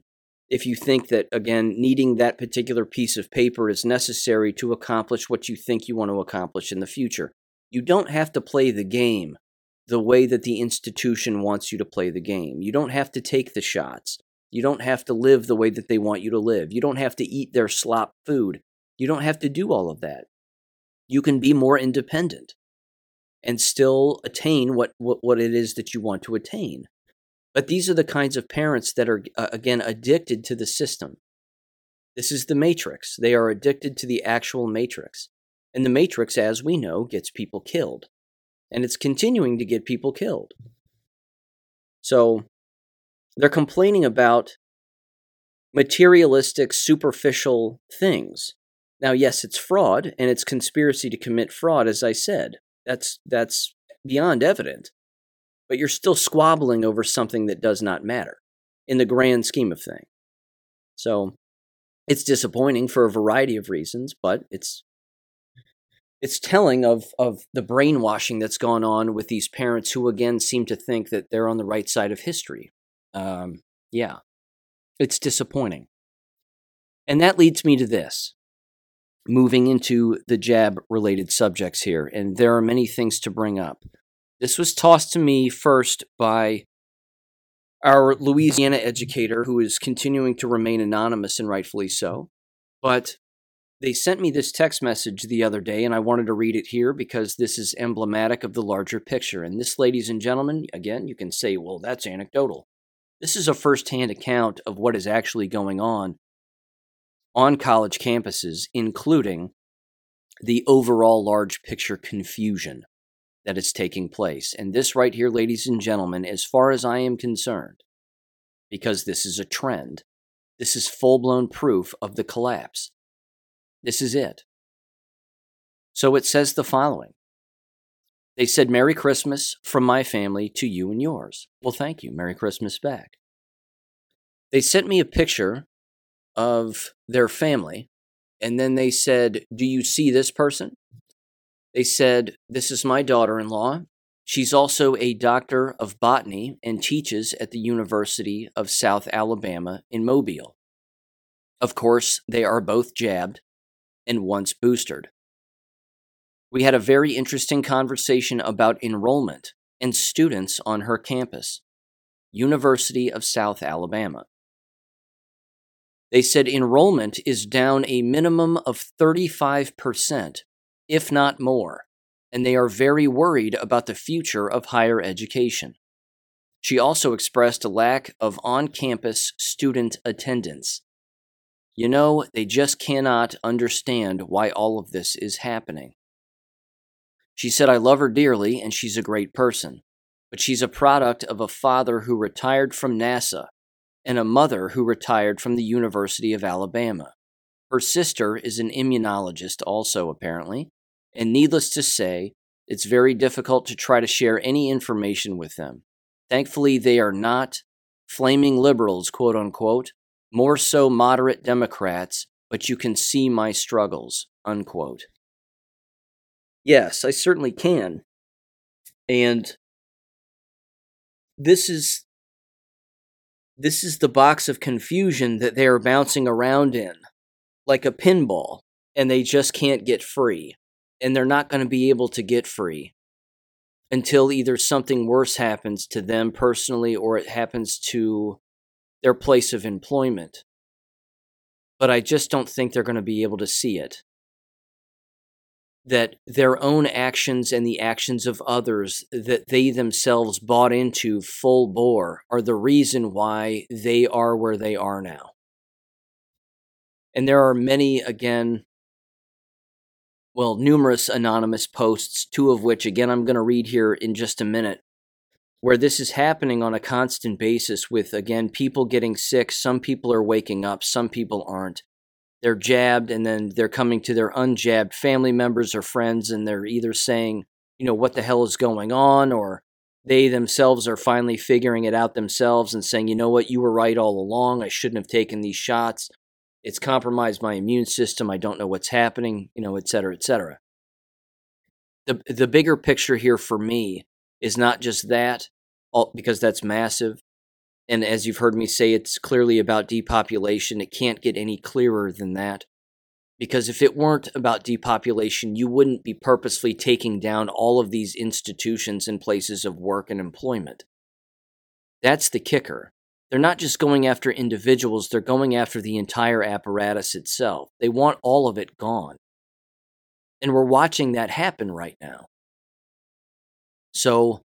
if you think that, again, needing that particular piece of paper is necessary to accomplish what you think you want to accomplish in the future. You don't have to play the game the way that the institution wants you to play the game. You don't have to take the shots. You don't have to live the way that they want you to live. You don't have to eat their slop food. You don't have to do all of that. You can be more independent and still attain what, what, what it is that you want to attain. But these are the kinds of parents that are, uh, again, addicted to the system. This is the matrix. They are addicted to the actual matrix. And the matrix, as we know, gets people killed. And it's continuing to get people killed. So they're complaining about materialistic, superficial things. Now, yes, it's fraud, and it's conspiracy to commit fraud, as I said. That's that's beyond evident. But you're still squabbling over something that does not matter in the grand scheme of things. So it's disappointing for a variety of reasons, but it's it's telling of, of the brainwashing that's gone on with these parents who, again, seem to think that they're on the right side of history. Um, yeah, it's disappointing. And that leads me to this, moving into the jab-related subjects here, and there are many things to bring up. This was tossed to me first by our Louisiana educator, who is continuing to remain anonymous, and rightfully so, but they sent me this text message the other day, and I wanted to read it here because this is emblematic of the larger picture. And this, ladies and gentlemen, again, you can say, well, that's anecdotal. This is a first-hand account of what is actually going on on college campuses, including the overall large picture confusion that is taking place. And this right here, ladies and gentlemen, as far as I am concerned, because this is a trend, this is full-blown proof of the collapse. This is it. So it says the following. They said, Merry Christmas from my family to you and yours. Well, thank you. Merry Christmas back. They sent me a picture of their family, and then they said, do you see this person? They said, this is my daughter-in-law. She's also a doctor of botany and teaches at the University of South Alabama in Mobile. Of course, they are both jabbed and once boosted. We had a very interesting conversation about enrollment and students on her campus, University of South Alabama. They said enrollment is down a minimum of thirty-five percent, if not more, and they are very worried about the future of higher education. She also expressed a lack of on-campus student attendance. You know, they just cannot understand why all of this is happening. She said, I love her dearly, and she's a great person, but she's a product of a father who retired from NASA and a mother who retired from the University of Alabama. Her sister is an immunologist also, apparently, and needless to say, it's very difficult to try to share any information with them. Thankfully, they are not flaming liberals, quote-unquote, more so moderate Democrats, but you can see my struggles, unquote. Yes, I certainly can. And this is this is the box of confusion that they are bouncing around in, like a pinball, and they just can't get free. And they're not going to be able to get free until either something worse happens to them personally or it happens to their place of employment. But I just don't think they're going to be able to see it. That their own actions and the actions of others that they themselves bought into full bore are the reason why they are where they are now. And there are many, again, well, numerous anonymous posts, two of which, again, I'm going to read here in just a minute, where this is happening on a constant basis with, again, people getting sick. Some people are waking up, some people aren't. They're jabbed, and then they're coming to their unjabbed family members or friends, and they're either saying, you know, what the hell is going on, or they themselves are finally figuring it out themselves and saying, you know what, you were right all along. I shouldn't have taken these shots. It's compromised my immune system. I don't know what's happening, you know, et cetera, et cetera. The, the bigger picture here for me is not just that, because that's massive. And as you've heard me say, it's clearly about depopulation. It can't get any clearer than that. Because if it weren't about depopulation, you wouldn't be purposefully taking down all of these institutions and places of work and employment. That's the kicker. They're not just going after individuals, they're going after the entire apparatus itself. They want all of it gone. And we're watching that happen right now. So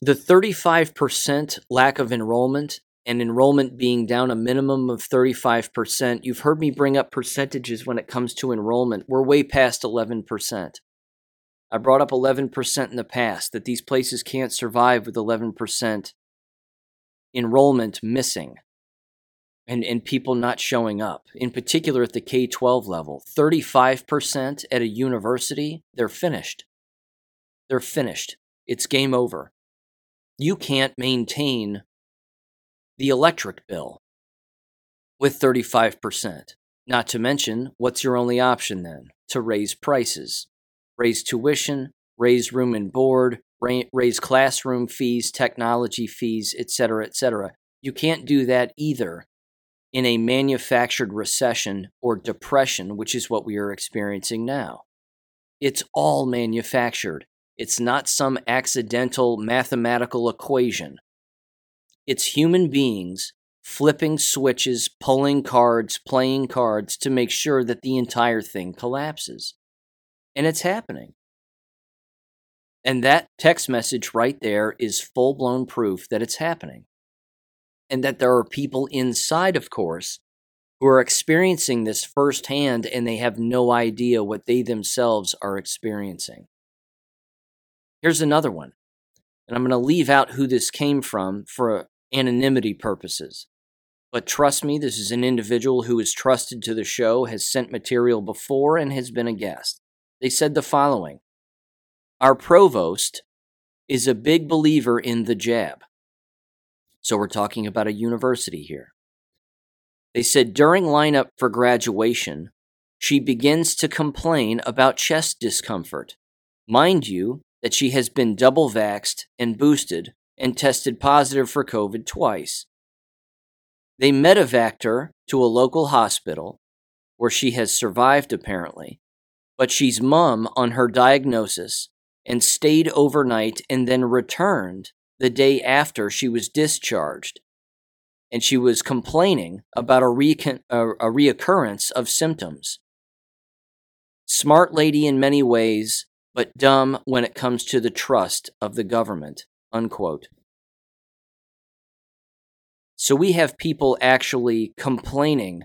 the thirty-five percent lack of enrollment and enrollment being down a minimum of thirty-five percent, you've heard me bring up percentages when it comes to enrollment. We're way past eleven percent. I brought up eleven percent in the past, that these places can't survive with eleven percent enrollment missing and, and people not showing up, in particular at the K twelve level. thirty-five percent at a university, they're finished. They're finished. It's game over. You can't maintain the electric bill with thirty-five percent. Not to mention, what's your only option then? To raise prices, raise tuition, raise room and board, raise classroom fees, technology fees, et cetera, et cetera. You can't do that either in a manufactured recession or depression, which is what we are experiencing now. It's all manufactured. It's not some accidental mathematical equation. It's human beings flipping switches, pulling cards, playing cards to make sure that the entire thing collapses. And it's happening. And that text message right there is full-blown proof that it's happening. And that there are people inside, of course, who are experiencing this firsthand and they have no idea what they themselves are experiencing. Here's another one, and I'm going to leave out who this came from for anonymity purposes. But trust me, this is an individual who is trusted to the show, has sent material before, and has been a guest. They said the following: our provost is a big believer in the jab. So we're talking about a university here. They said during lineup for graduation, she begins to complain about chest discomfort. Mind you, that she has been double vaxxed and boosted and tested positive for COVID twice. They medevaced her to a local hospital where she has survived apparently, but she's mum on her diagnosis and stayed overnight and then returned the day after she was discharged. And she was complaining about a, recon- a, a reoccurrence of symptoms. Smart lady in many ways, but dumb when it comes to the trust of the government, unquote. So we have people actually complaining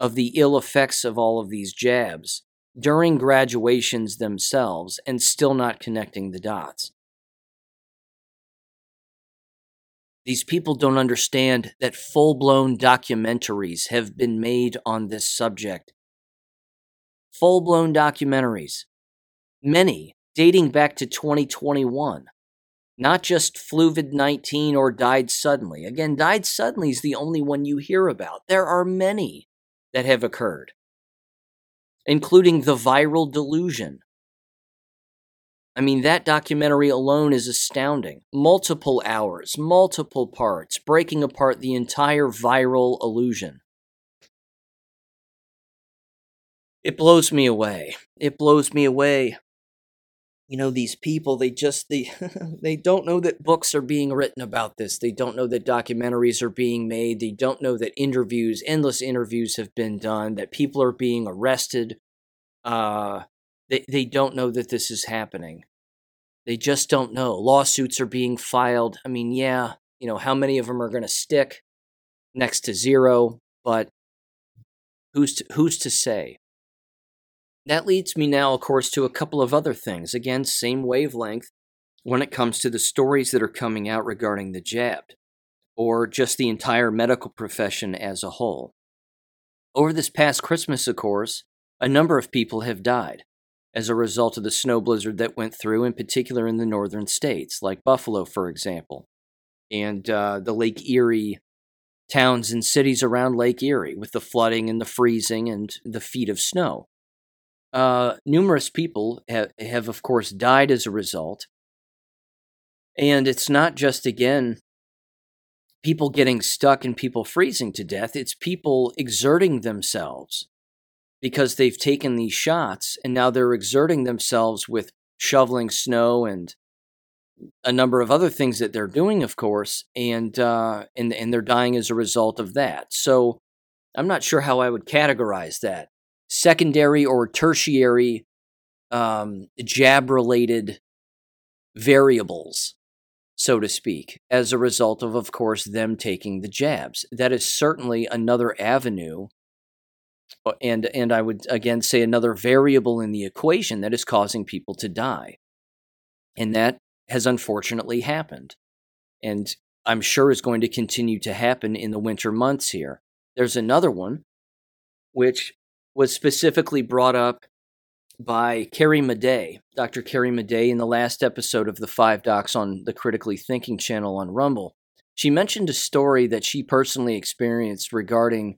of the ill effects of all of these jabs during graduations themselves and still not connecting the dots. These people don't understand that full-blown documentaries have been made on this subject. Full-blown documentaries. Many dating back to twenty twenty-one not just fluvid nineteen or died suddenly. Again, died suddenly is the only one you hear about. There are many that have occurred, including the viral delusion. I mean, that documentary alone is astounding. Multiple hours, multiple parts, breaking apart the entire viral illusion. It blows me away. It blows me away. You know, these people, they just, they, they don't know that books are being written about this. They don't know that documentaries are being made. They don't know that interviews, endless interviews have been done, that people are being arrested. Uh, they, they don't know that this is happening. They just don't know. Lawsuits are being filed. I mean, yeah, you know, how many of them are going to stick? Next to zero, but who's to, who's to say? That leads me now, of course, to a couple of other things. Again, same wavelength when it comes to the stories that are coming out regarding the jabbed, or just the entire medical profession as a whole. Over this past Christmas, of course, a number of people have died as a result of the snow blizzard that went through, in particular in the northern states, like Buffalo, for example, and uh, the Lake Erie towns and cities around Lake Erie, with the flooding and the freezing and the feet of snow. Uh, numerous people have, have, of course, died as a result. And it's not just, again, people getting stuck and people freezing to death. It's people exerting themselves because they've taken these shots, and now they're exerting themselves with shoveling snow and a number of other things that they're doing, of course, and uh, and, and they're dying as a result of that. So I'm not sure how I would categorize that. Secondary or tertiary um, jab-related variables, so to speak, as a result of, of course, them taking the jabs. That is certainly another avenue, and and I would, again, say another variable in the equation that is causing people to die. And that has unfortunately happened, and I'm sure is going to continue to happen in the winter months here. There's another one, which was specifically brought up by Kari Madej, Doctor Kari Madej, in the last episode of the Five Docs on the Critically Thinking channel on Rumble. She mentioned a story that she personally experienced regarding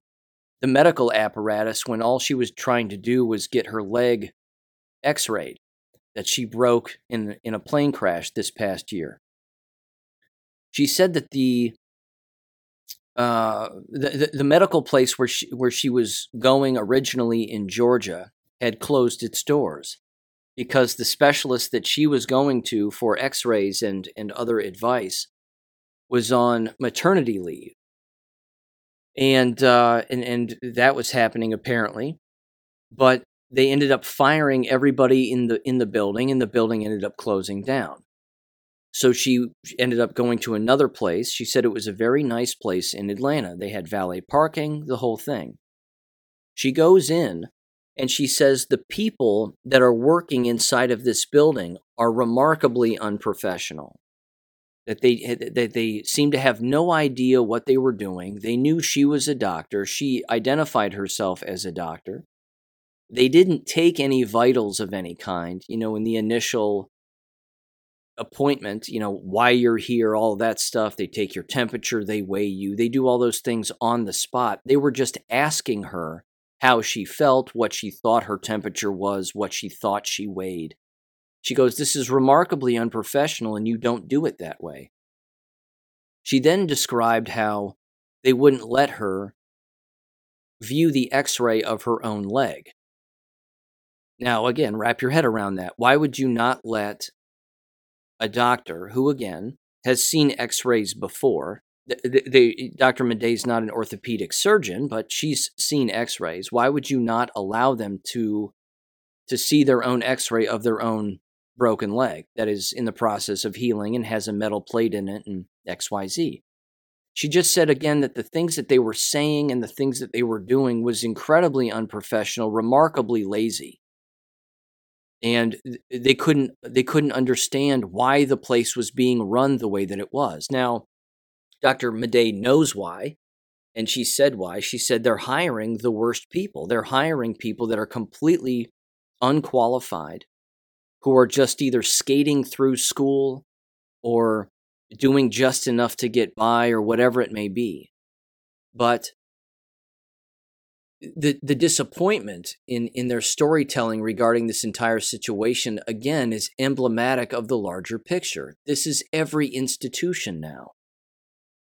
the medical apparatus when all she was trying to do was get her leg x-rayed, that she broke in, in a plane crash this past year. She said that the Uh, the, the medical place where she, where she was going originally in Georgia had closed its doors because the specialist that she was going to for x-rays and, and other advice was on maternity leave. And, uh, and, and that was happening apparently, but they ended up firing everybody in the, in the building, and the building ended up closing down. So she ended up going to another place. She said it was a very nice place in Atlanta. They had valet parking, the whole thing. She goes in, and she says the people that are working inside of this building are remarkably unprofessional, that they, that they seem to have no idea what they were doing. They knew she was a doctor. She identified herself as a doctor. They didn't take any vitals of any kind, you know, in the initial appointment, you know, why you're here, all that stuff. They take your temperature, they weigh you, they do all those things on the spot. They were just asking her how she felt, what she thought her temperature was, what she thought she weighed. She goes, "This is remarkably unprofessional, and you don't do it that way." She then described how they wouldn't let her view the x-ray of her own leg. Now, again, wrap your head around that. Why would you not let a doctor who, again, has seen x-rays before? They, they, Doctor Madej's not an orthopedic surgeon, but she's seen x-rays. Why would you not allow them to, to see their own x-ray of their own broken leg that is in the process of healing and has a metal plate in it and X Y Z? She just said, again, that the things that they were saying and the things that they were doing was incredibly unprofessional, remarkably lazy. And they couldn't they couldn't understand why the place was being run the way that it was. Now, Doctor Madej knows why, and she said why. She said they're hiring the worst people. They're hiring people that are completely unqualified, who are just either skating through school or doing just enough to get by or whatever it may be. But the the disappointment in, in their storytelling regarding this entire situation, again, is emblematic of the larger picture. This is every institution now.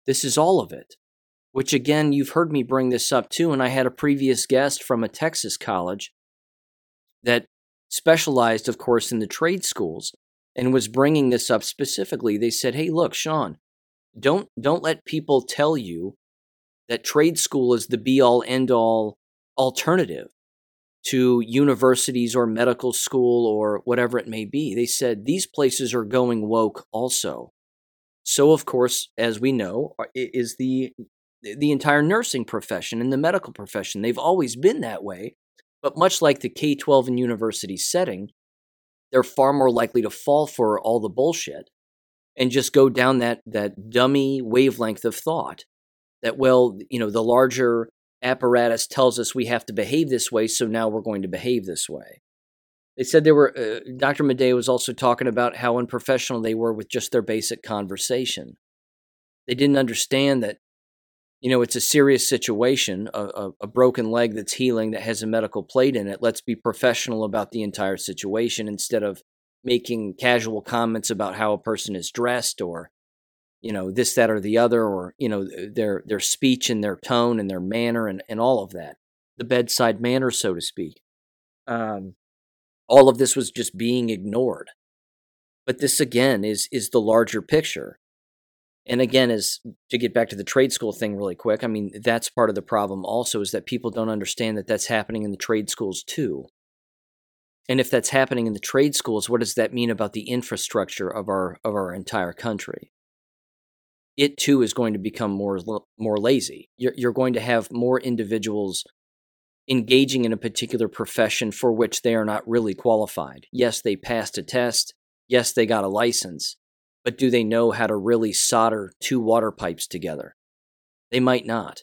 This is all of it, which again, you've heard me bring this up too, and I had a previous guest from a Texas college that specialized, of course, in the trade schools and was bringing this up specifically. They said, hey, look, Sean, don't don't let people tell you that trade school is the be-all, end-all alternative to universities or medical school or whatever it may be. They said these places are going woke also. So, of course, as we know, is the the entire nursing profession and the medical profession. They've always been that way, but much like the K twelve and university setting, they're far more likely to fall for all the bullshit and just go down that that dummy wavelength of thought that, well, you know, the larger apparatus tells us we have to behave this way, so now we're going to behave this way. They said they were, uh, Doctor Madej was also talking about how unprofessional they were with just their basic conversation. They didn't understand that, you know, it's a serious situation, a, a, a broken leg that's healing that has a medical plate in it. Let's be professional about the entire situation instead of making casual comments about how a person is dressed or, you know, this, that, or the other, or, you know, their their speech and their tone and their manner and, and all of that. The bedside manner, so to speak. Um, All of this was just being ignored. But this, again, is is the larger picture. And again, is to get back to the trade school thing really quick, I mean, that's part of the problem also, is that people don't understand that that's happening in the trade schools too. And if that's happening in the trade schools, what does that mean about the infrastructure of our of our entire country? It too is going to become more, more lazy. You're, you're going to have more individuals engaging in a particular profession for which they are not really qualified. Yes, they passed a test. Yes, they got a license. But do they know how to really solder two water pipes together? They might not.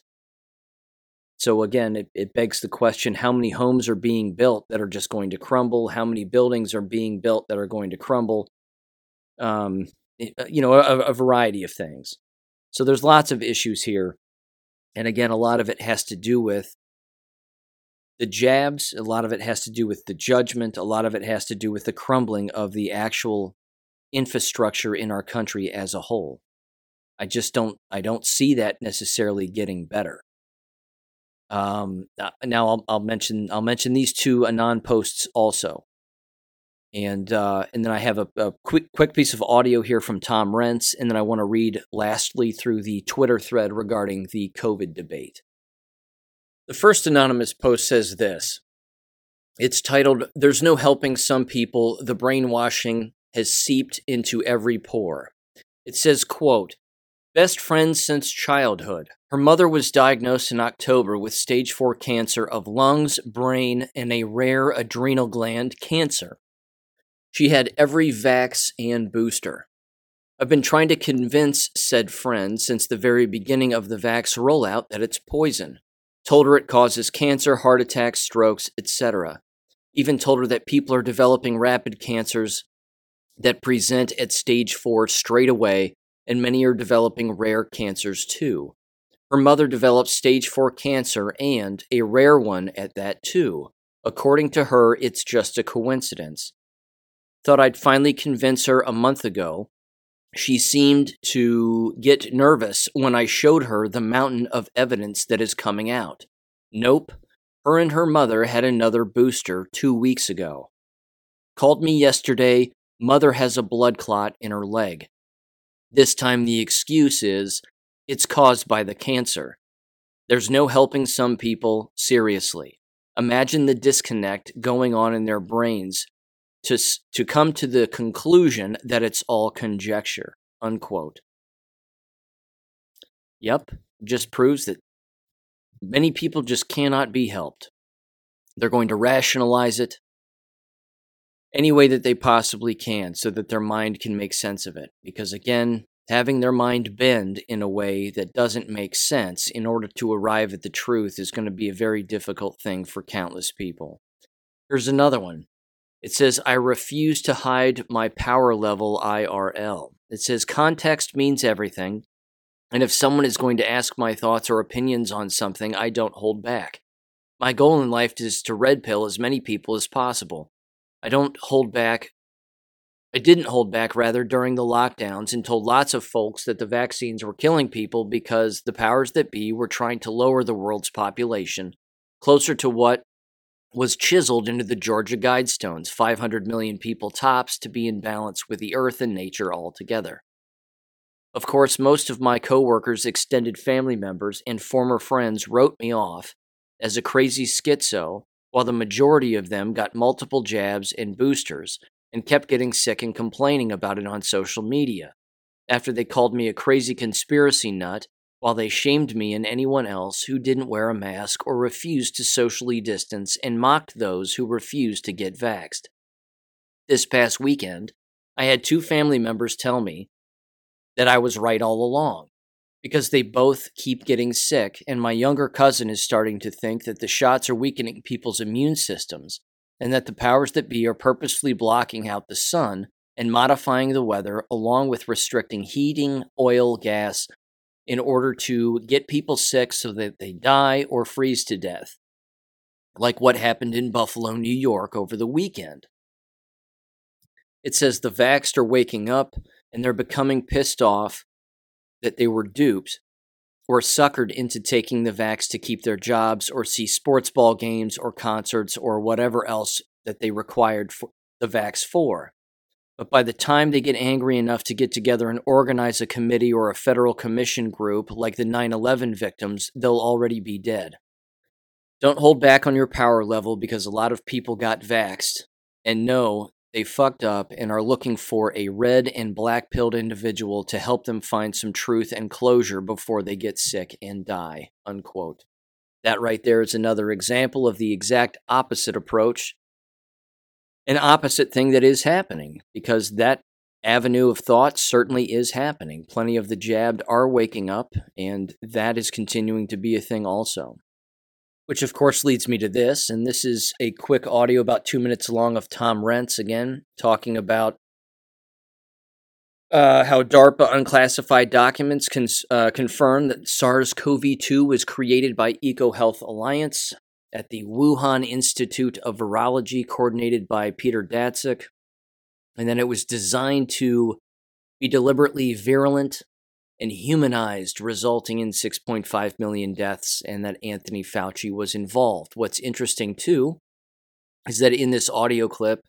So again, it, it begs the question, how many homes are being built that are just going to crumble? How many buildings are being built that are going to crumble? Um, you know, a, a variety of things. So there's lots of issues here. And again, a lot of it has to do with the jabs, a lot of it has to do with the judgment, a lot of it has to do with the crumbling of the actual infrastructure in our country as a whole. I just don't, I don't see that necessarily getting better. Um, now I'll, I'll mention, I'll mention these two Anon posts also. And, uh, and then I have a, a quick, quick piece of audio here from Tom Rentz, and then I want to read lastly through the Twitter thread regarding the COVID debate. The first anonymous post says this. It's titled, "There's No Helping Some People, the Brainwashing Has Seeped into Every Pore." It says, quote, "Best friend since childhood. Her mother was diagnosed in October with stage four cancer of lungs, brain, and a rare adrenal gland cancer. She had every vax and booster. I've been trying to convince said friend since the very beginning of the vax rollout that it's poison. Told her it causes cancer, heart attacks, strokes, et cetera. Even told her that people are developing rapid cancers that present at stage four straight away, and many are developing rare cancers too. Her mother developed stage four cancer and a rare one at that too. According to her, it's just a coincidence. Thought I'd finally convince her a month ago. She seemed to get nervous when I showed her the mountain of evidence that is coming out. Nope. Her and her mother had another booster two weeks ago. Called me yesterday. Mother has a blood clot in her leg. This time the excuse is, it's caused by the cancer. There's no helping some people, seriously. Imagine the disconnect going on in their brains to to come to the conclusion that it's all conjecture," unquote. Yep, just proves that many people just cannot be helped. They're going to rationalize it any way that they possibly can so that their mind can make sense of it. Because again, having their mind bend in a way that doesn't make sense in order to arrive at the truth is going to be a very difficult thing for countless people. Here's another one. It says, "I refuse to hide my power level I R L. that says context means everything, and if someone is going to ask my thoughts or opinions on something, I don't hold back. My goal in life is to red pill as many people as possible. I don't hold back. I didn't hold back, rather, during the lockdowns and told lots of folks that the vaccines were killing people because the powers that be were trying to lower the world's population closer to what was chiseled into the Georgia Guidestones, five hundred million people tops, to be in balance with the earth and nature altogether. Of course, most of my coworkers, extended family members, and former friends wrote me off as a crazy schizo, while the majority of them got multiple jabs and boosters and kept getting sick and complaining about it on social media, after they called me a crazy conspiracy nut, while they shamed me and anyone else who didn't wear a mask or refused to socially distance, and mocked those who refused to get vaxxed. This past weekend, I had two family members tell me that I was right all along, because they both keep getting sick, and my younger cousin is starting to think that the shots are weakening people's immune systems, and that the powers that be are purposefully blocking out the sun and modifying the weather, along with restricting heating, oil, gas, in order to get people sick so that they die or freeze to death, like what happened in Buffalo, New York over the weekend. It says the vaxxed are waking up, and they're becoming pissed off that they were duped or suckered into taking the vax to keep their jobs or see sports ball games or concerts or whatever else that they required for the vax for. But by the time they get angry enough to get together and organize a committee or a federal commission group like the nine eleven victims, they'll already be dead. Don't hold back on your power level, because a lot of people got vaxxed and know they fucked up and are looking for a red and black-pilled individual to help them find some truth and closure before they get sick and die, unquote. That right there is another example of the exact opposite approach, an opposite thing that is happening, because that avenue of thought certainly is happening. Plenty of the jabbed are waking up, and that is continuing to be a thing also. Which, of course, leads me to this, and this is a quick audio about two minutes long of Tom Rentz, again, talking about uh, how DARPA unclassified documents cons- uh, confirm that SARS-C o V two was created by EcoHealth Alliance at the Wuhan Institute of Virology, coordinated by Peter Daszak, and then it was designed to be deliberately virulent and humanized, resulting in six point five million deaths, and that Anthony Fauci was involved. What's interesting, too, is that in this audio clip,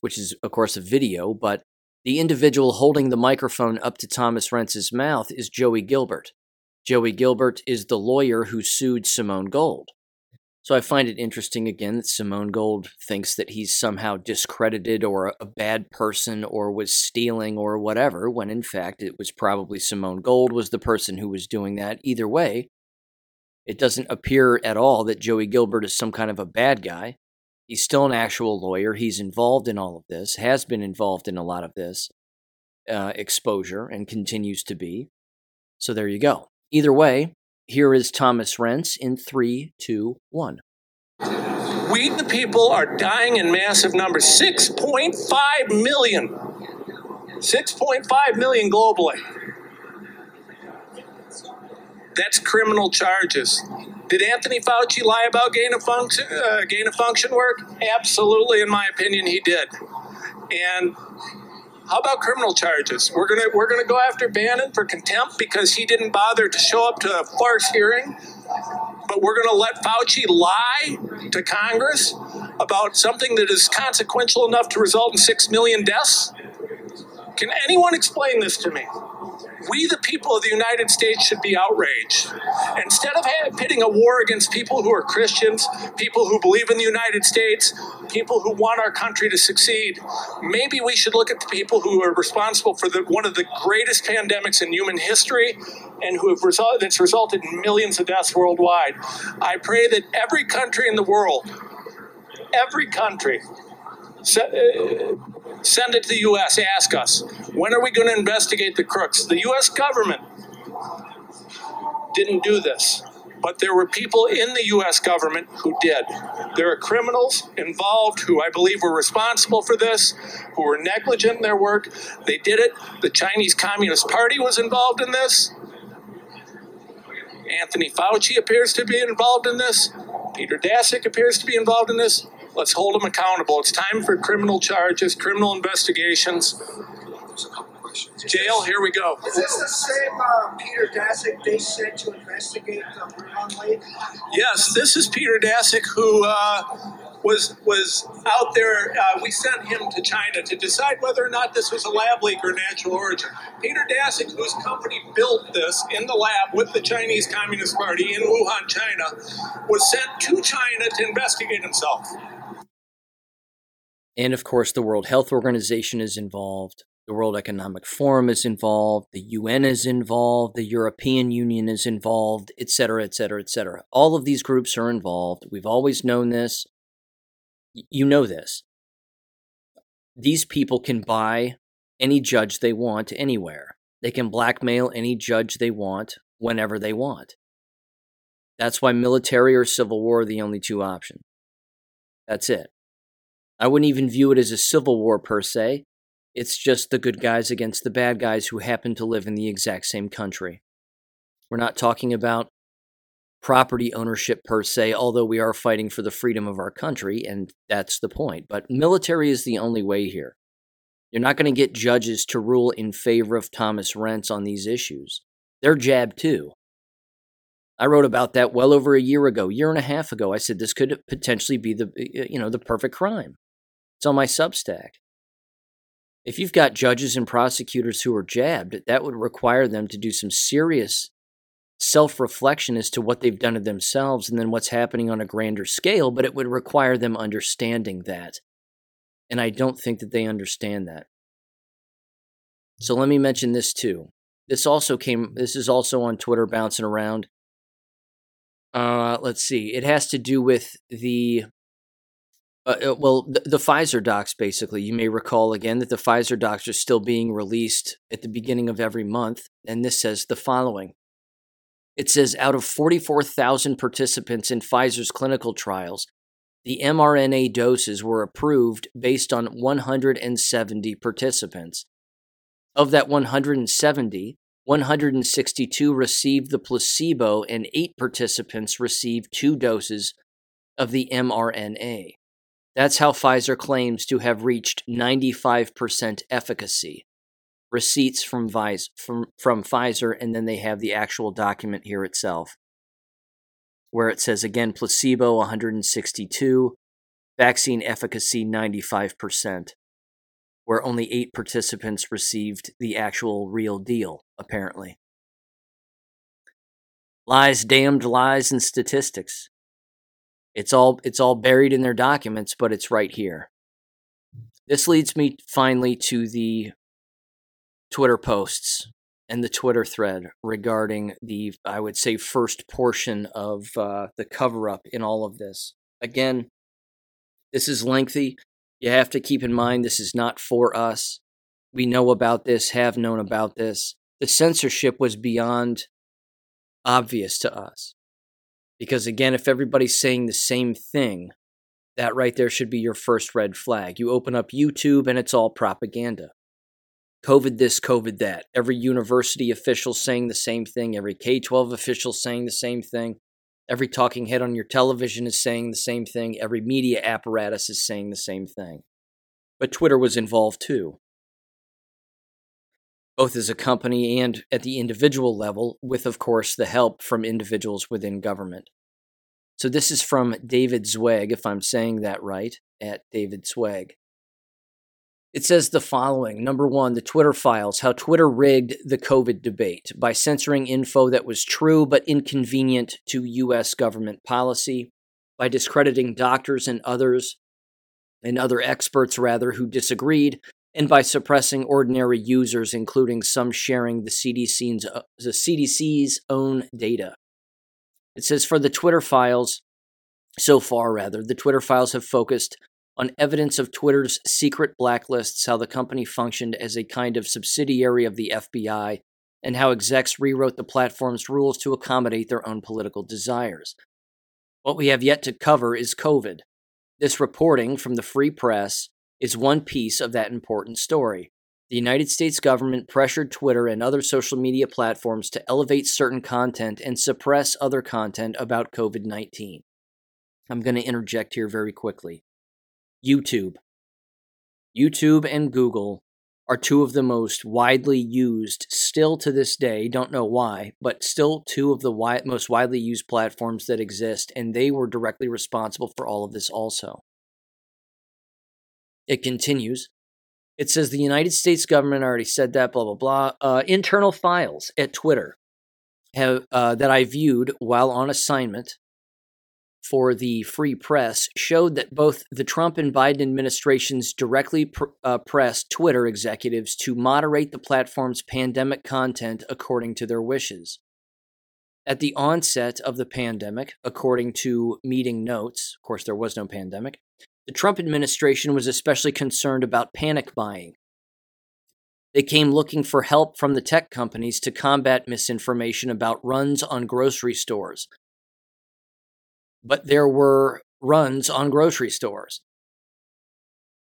which is, of course, a video, but the individual holding the microphone up to Thomas Rentz's mouth is Joey Gilbert. Joey Gilbert is the lawyer who sued Simone Gold. So I find it interesting, again, that Simone Gold thinks that he's somehow discredited or a bad person or was stealing or whatever, when in fact it was probably Simone Gold was the person who was doing that. Either way, it doesn't appear at all that Joey Gilbert is some kind of a bad guy. He's still an actual lawyer. He's involved in all of this, has been involved in a lot of this uh, exposure, and continues to be. So there you go. Either way, here is Thomas Rentz in three, two, one. We the people are dying in massive numbers. six point five million. six point five million globally. That's criminal charges. Did Anthony Fauci lie about gain of function, uh, gain of function work? Absolutely, in my opinion, he did. And how about criminal charges? We're gonna we're gonna go after Bannon for contempt because he didn't bother to show up to a farce hearing. But we're gonna let Fauci lie to Congress about something that is consequential enough to result in six million deaths? Can anyone explain this to me? We, the people of the United States, should be outraged. Instead of pitting a war against people who are Christians, people who believe in the United States, people who want our country to succeed, maybe we should look at the people who are responsible for the, one of the greatest pandemics in human history, and who have result, that's resulted in millions of deaths worldwide. I pray that every country in the world, every country, se- uh, send it to the U S, ask us, when are we going to investigate the crooks? The U S government didn't do this. But there were people in the U S government who did. There are criminals involved who I believe were responsible for this, who were negligent in their work. They did it. The Chinese Communist Party was involved in this. Anthony Fauci appears to be involved in this. Peter Daszak appears to be involved in this. Let's hold them accountable. It's time for criminal charges, criminal investigations. There's a couple questions. Jail, here we go. Is this the same uh, Peter Daszak they sent to investigate the Brown Lake? Yes, this is Peter Daszak who uh, was was out there. Uh, we sent him to China to decide whether or not this was a lab leak or natural origin. Peter Daszak, whose company built this in the lab with the Chinese Communist Party in Wuhan, China, was sent to China to investigate himself. And, of course, the World Health Organization is involved. The World Economic Forum is involved. The U N is involved. The European Union is involved, et cetera, et cetera, et cetera. All of these groups are involved. We've always known this. You know this. These people can buy any judge they want anywhere. They can blackmail any judge they want whenever they want. That's why military or civil war are the only two options. That's it. I wouldn't even view it as a civil war per se. It's just the good guys against the bad guys who happen to live in the exact same country. We're not talking about property ownership per se, although we are fighting for the freedom of our country, and that's the point. But military is the only way here. You're not going to get judges to rule in favor of Thomas Rentz on these issues. They're jabbed too. I wrote about that well over a year ago, year and a half ago. I said this could potentially be the, you know, the perfect crime. It's on my Substack. If you've got judges and prosecutors who are jabbed, that would require them to do some serious self-reflection as to what they've done to themselves and then what's happening on a grander scale, but it would require them understanding that. And I don't think that they understand that. So let me mention this too. This also came, this is also on Twitter bouncing around. Uh, let's see. It has to do with the Uh, well, the, the Pfizer docs, basically. You may recall again that the Pfizer docs are still being released at the beginning of every month, and this says the following. It says, out of forty-four thousand participants in Pfizer's clinical trials, the mRNA doses were approved based on one hundred seventy participants. Of that one hundred seventy, one hundred sixty-two received the placebo, and eight participants received two doses of the mRNA. That's how Pfizer claims to have reached ninety-five percent efficacy. Receipts from, Viz- from, from Pfizer, and then they have the actual document here itself, where it says, again, placebo one hundred sixty-two, vaccine efficacy ninety-five percent, where only eight participants received the actual real deal, apparently. Lies, damned lies, and statistics. It's all it's all buried in their documents, but it's right here. This leads me finally to the Twitter posts and the Twitter thread regarding the, I would say, first portion of uh, the cover-up in all of this. Again, this is lengthy. You have to keep in mind this is not for us. We know about this, have known about this. The censorship was beyond obvious to us. Because again, if everybody's saying the same thing, that right there should be your first red flag. You open up YouTube and it's all propaganda. COVID this, COVID that. Every university official saying the same thing. Every K twelve official saying the same thing. Every talking head on your television is saying the same thing. Every media apparatus is saying the same thing. But Twitter was involved too. Both as a company and at the individual level, with, of course, the help from individuals within government. So this is from David Zweig, if I'm saying that right, at David Zweig. It says the following. Number one, the Twitter Files, how Twitter rigged the COVID debate by censoring info that was true but inconvenient to U S government policy, by discrediting doctors and others, and other experts, rather, who disagreed, and by suppressing ordinary users, including some sharing the C D C's, the C D C's own data. It says, for the Twitter Files, so far rather, the Twitter Files have focused on evidence of Twitter's secret blacklists, how the company functioned as a kind of subsidiary of the F B I, and how execs rewrote the platform's rules to accommodate their own political desires. What we have yet to cover is COVID. This reporting from the Free Press is one piece of that important story. The United States government pressured Twitter and other social media platforms to elevate certain content and suppress other content about COVID nineteen. I'm going to interject here very quickly. YouTube. YouTube and Google are two of the most widely used, still to this day, don't know why, but still two of the wi- most widely used platforms that exist, and they were directly responsible for all of this also. It continues. It says the United States government already said that, blah, blah, blah. Uh, internal files at Twitter have, uh, that I viewed while on assignment for the Free Press showed that both the Trump and Biden administrations directly pr- uh, pressed Twitter executives to moderate the platform's pandemic content according to their wishes. At the onset of the pandemic, according to meeting notes, of course there was no pandemic, the Trump administration was especially concerned about panic buying. They came looking for help from the tech companies to combat misinformation about runs on grocery stores. But there were runs on grocery stores.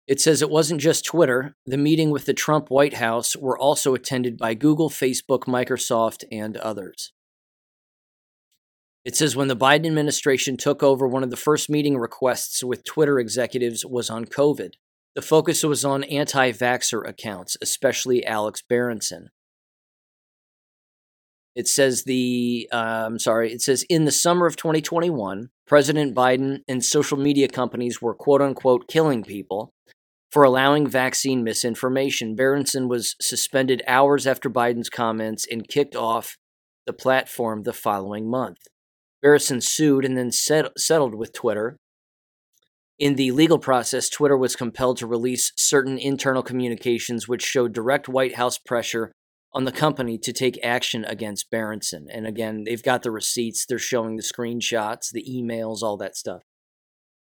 It says it wasn't just Twitter. The meeting with the Trump White House were also attended by Google, Facebook, Microsoft, and others. It says when the Biden administration took over, one of the first meeting requests with Twitter executives was on COVID. The focus was on anti-vaxxer accounts, especially Alex Berenson. It says the, uh, I'm sorry, it says in the summer of twenty twenty-one, President Biden and social media companies were quote unquote killing people for allowing vaccine misinformation. Berenson was suspended hours after Biden's comments and kicked off the platform the following month. Berenson sued and then set, settled with Twitter. In the legal process, Twitter was compelled to release certain internal communications which showed direct White House pressure on the company to take action against Berenson. And again, they've got the receipts, they're showing the screenshots, the emails, all that stuff.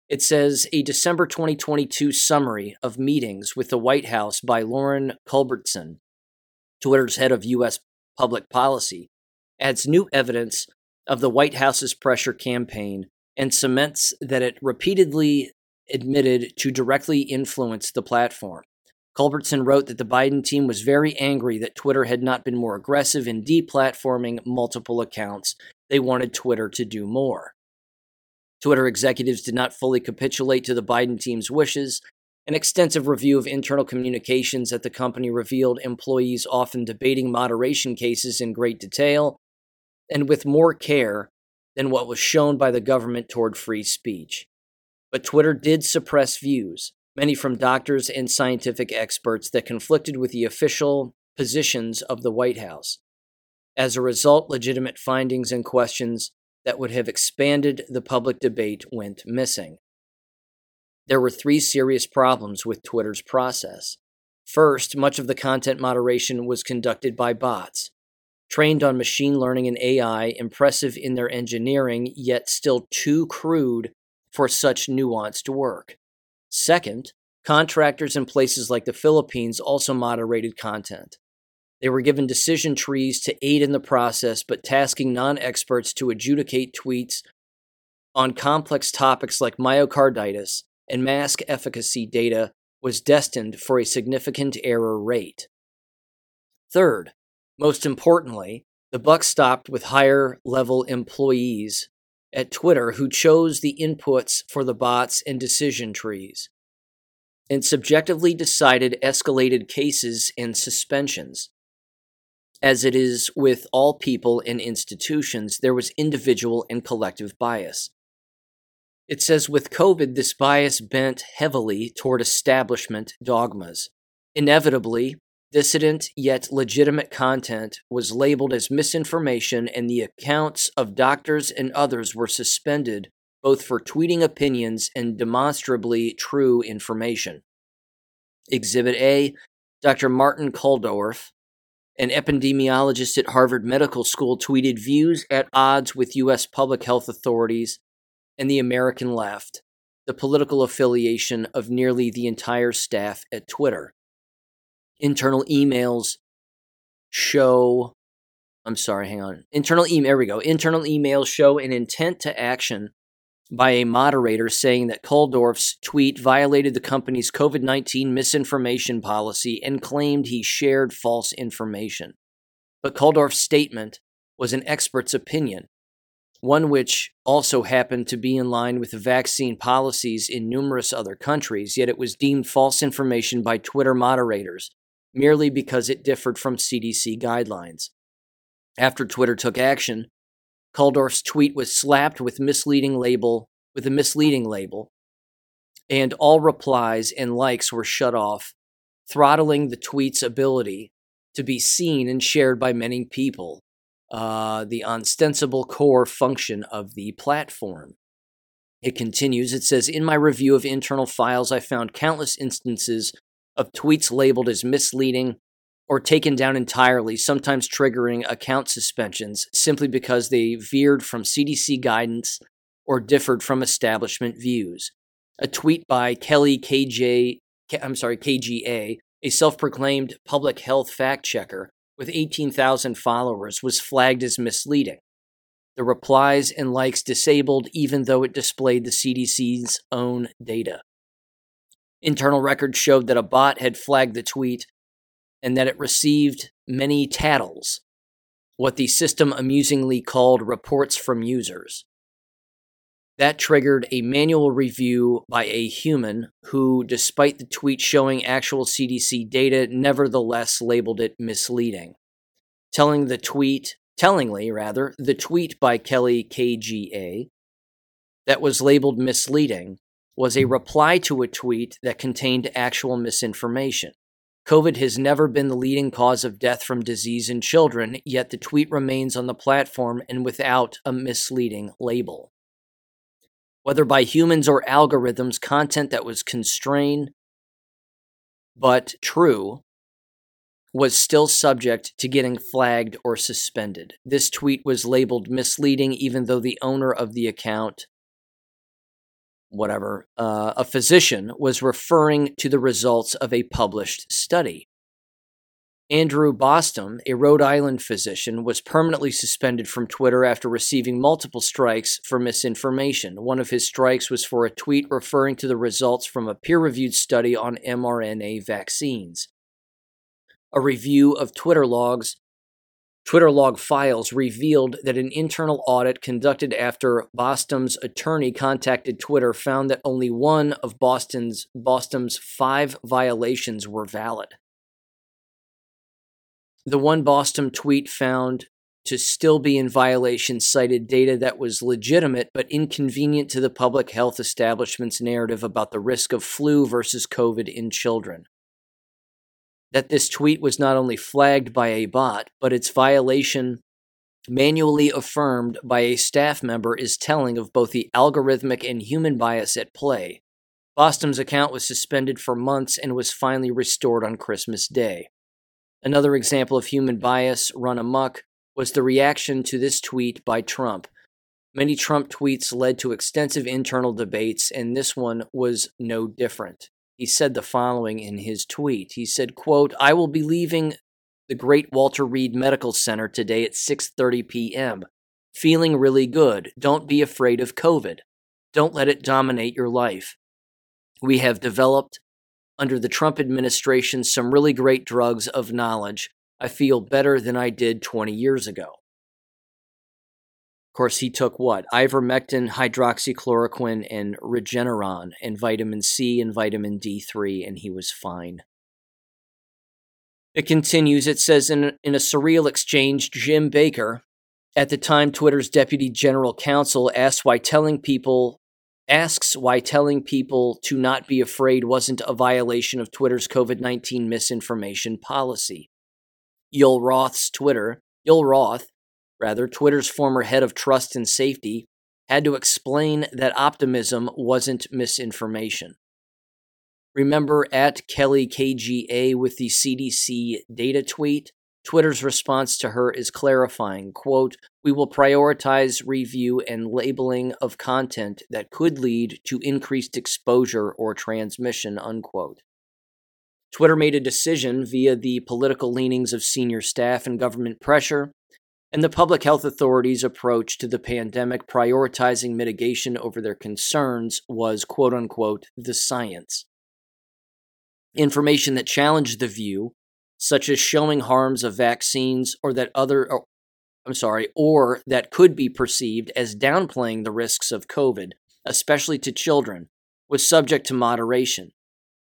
It says a December twenty twenty-two summary of meetings with the White House by Lauren Culbertson, Twitter's head of U S public policy, adds new evidence of the White House's pressure campaign and cements that it repeatedly admitted to directly influence the platform. Culbertson wrote that the Biden team was very angry that Twitter had not been more aggressive in deplatforming multiple accounts. They wanted Twitter to do more. Twitter executives did not fully capitulate to the Biden team's wishes. An extensive review of internal communications at the company revealed employees often debating moderation cases in great detail and with more care than what was shown by the government toward free speech. But Twitter did suppress views, many from doctors and scientific experts that conflicted with the official positions of the White House. As a result, legitimate findings and questions that would have expanded the public debate went missing. There were three serious problems with Twitter's process. First, much of the content moderation was conducted by bots, trained on machine learning and A I, impressive in their engineering, yet still too crude for such nuanced work. Second, contractors in places like the Philippines also moderated content. They were given decision trees to aid in the process, but tasking non-experts to adjudicate tweets on complex topics like myocarditis and mask efficacy data was destined for a significant error rate. Third, most importantly, the buck stopped with higher-level employees at Twitter who chose the inputs for the bots and decision trees and subjectively decided escalated cases and suspensions. As it is with all people and institutions, there was individual and collective bias. It says with COVID, this bias bent heavily toward establishment dogmas. Inevitably, dissident yet legitimate content was labeled as misinformation, and the accounts of doctors and others were suspended both for tweeting opinions and demonstrably true information. Exhibit A, Doctor Martin Kulldorff, an epidemiologist at Harvard Medical School, tweeted views at odds with U S public health authorities and the American left, the political affiliation of nearly the entire staff at Twitter. Internal emails show I'm sorry, hang on. Internal email, there we go. Internal emails show an intent to action by a moderator saying that Kulldorff's tweet violated the company's covid nineteen misinformation policy and claimed he shared false information. But Kulldorff's statement was an expert's opinion, one which also happened to be in line with the vaccine policies in numerous other countries, yet it was deemed false information by Twitter moderators merely because it differed from C D C guidelines. After Twitter took action, Kulldorff's tweet was slapped with misleading label with a misleading label, and all replies and likes were shut off, throttling the tweet's ability to be seen and shared by many people, uh, the ostensible core function of the platform. It continues, it says, in my review of internal files, I found countless instances of tweets labeled as misleading or taken down entirely, sometimes triggering account suspensions simply because they veered from C D C guidance or differed from establishment views. A tweet by Kelly K G A, I'm sorry, K G A, a self-proclaimed public health fact-checker with eighteen thousand followers, was flagged as misleading. The replies and likes disabled, even though it displayed the C D C's own data. Internal records showed that a bot had flagged the tweet and that it received many tattles, what the system amusingly called reports from users. That triggered a manual review by a human who, despite the tweet showing actual C D C data, nevertheless labeled it misleading. Telling the tweet, tellingly rather, the tweet by Kelly K G A that was labeled misleading was a reply to a tweet that contained actual misinformation. COVID has never been the leading cause of death from disease in children, yet the tweet remains on the platform and without a misleading label. Whether by humans or algorithms, content that was constrained but true was still subject to getting flagged or suspended. This tweet was labeled misleading, even though the owner of the account, whatever, uh, a physician, was referring to the results of a published study. Andrew Bostom, a Rhode Island physician, was permanently suspended from Twitter after receiving multiple strikes for misinformation. One of his strikes was for a tweet referring to the results from a peer-reviewed study on m R N A vaccines. A review of Twitter logs Twitter log files revealed that an internal audit conducted after Bostom's attorney contacted Twitter found that only one of Boston's, Bostom's five violations were valid. The one Bostom tweet found to still be in violation cited data that was legitimate but inconvenient to the public health establishment's narrative about the risk of flu versus COVID in children. That this tweet was not only flagged by a bot, but its violation manually affirmed by a staff member is telling of both the algorithmic and human bias at play. Bostom's account was suspended for months and was finally restored on Christmas Day. Another example of human bias run amok was the reaction to this tweet by Trump. Many Trump tweets led to extensive internal debates, and this one was no different. He said the following in his tweet. He said, quote, I will be leaving the great Walter Reed Medical Center today at six thirty p.m. Feeling really good. Don't be afraid of COVID. Don't let it dominate your life. We have developed under the Trump administration some really great drugs of knowledge. I feel better than I did twenty years ago. Of course, he took what? Ivermectin, hydroxychloroquine, and Regeneron, and vitamin C and vitamin D three, and he was fine. It continues, it says, in, in a surreal exchange, Jim Baker, at the time Twitter's deputy general counsel, asked why telling people, asks why telling people to not be afraid wasn't a violation of Twitter's covid nineteen misinformation policy. Yoel Roth's Twitter, Yoel Roth, Rather, Twitter's former head of trust and safety had to explain that optimism wasn't misinformation. Remember at Kelly K G A with the C D C data tweet? Twitter's response to her is clarifying, quote, we will prioritize review and labeling of content that could lead to increased exposure or transmission, unquote. Twitter made a decision via the political leanings of senior staff and government pressure and the public health authorities' approach to the pandemic, prioritizing mitigation over their concerns, was quote-unquote the science. Information that challenged the view, such as showing harms of vaccines or that other, or, I'm sorry, or that could be perceived as downplaying the risks of COVID, especially to children, was subject to moderation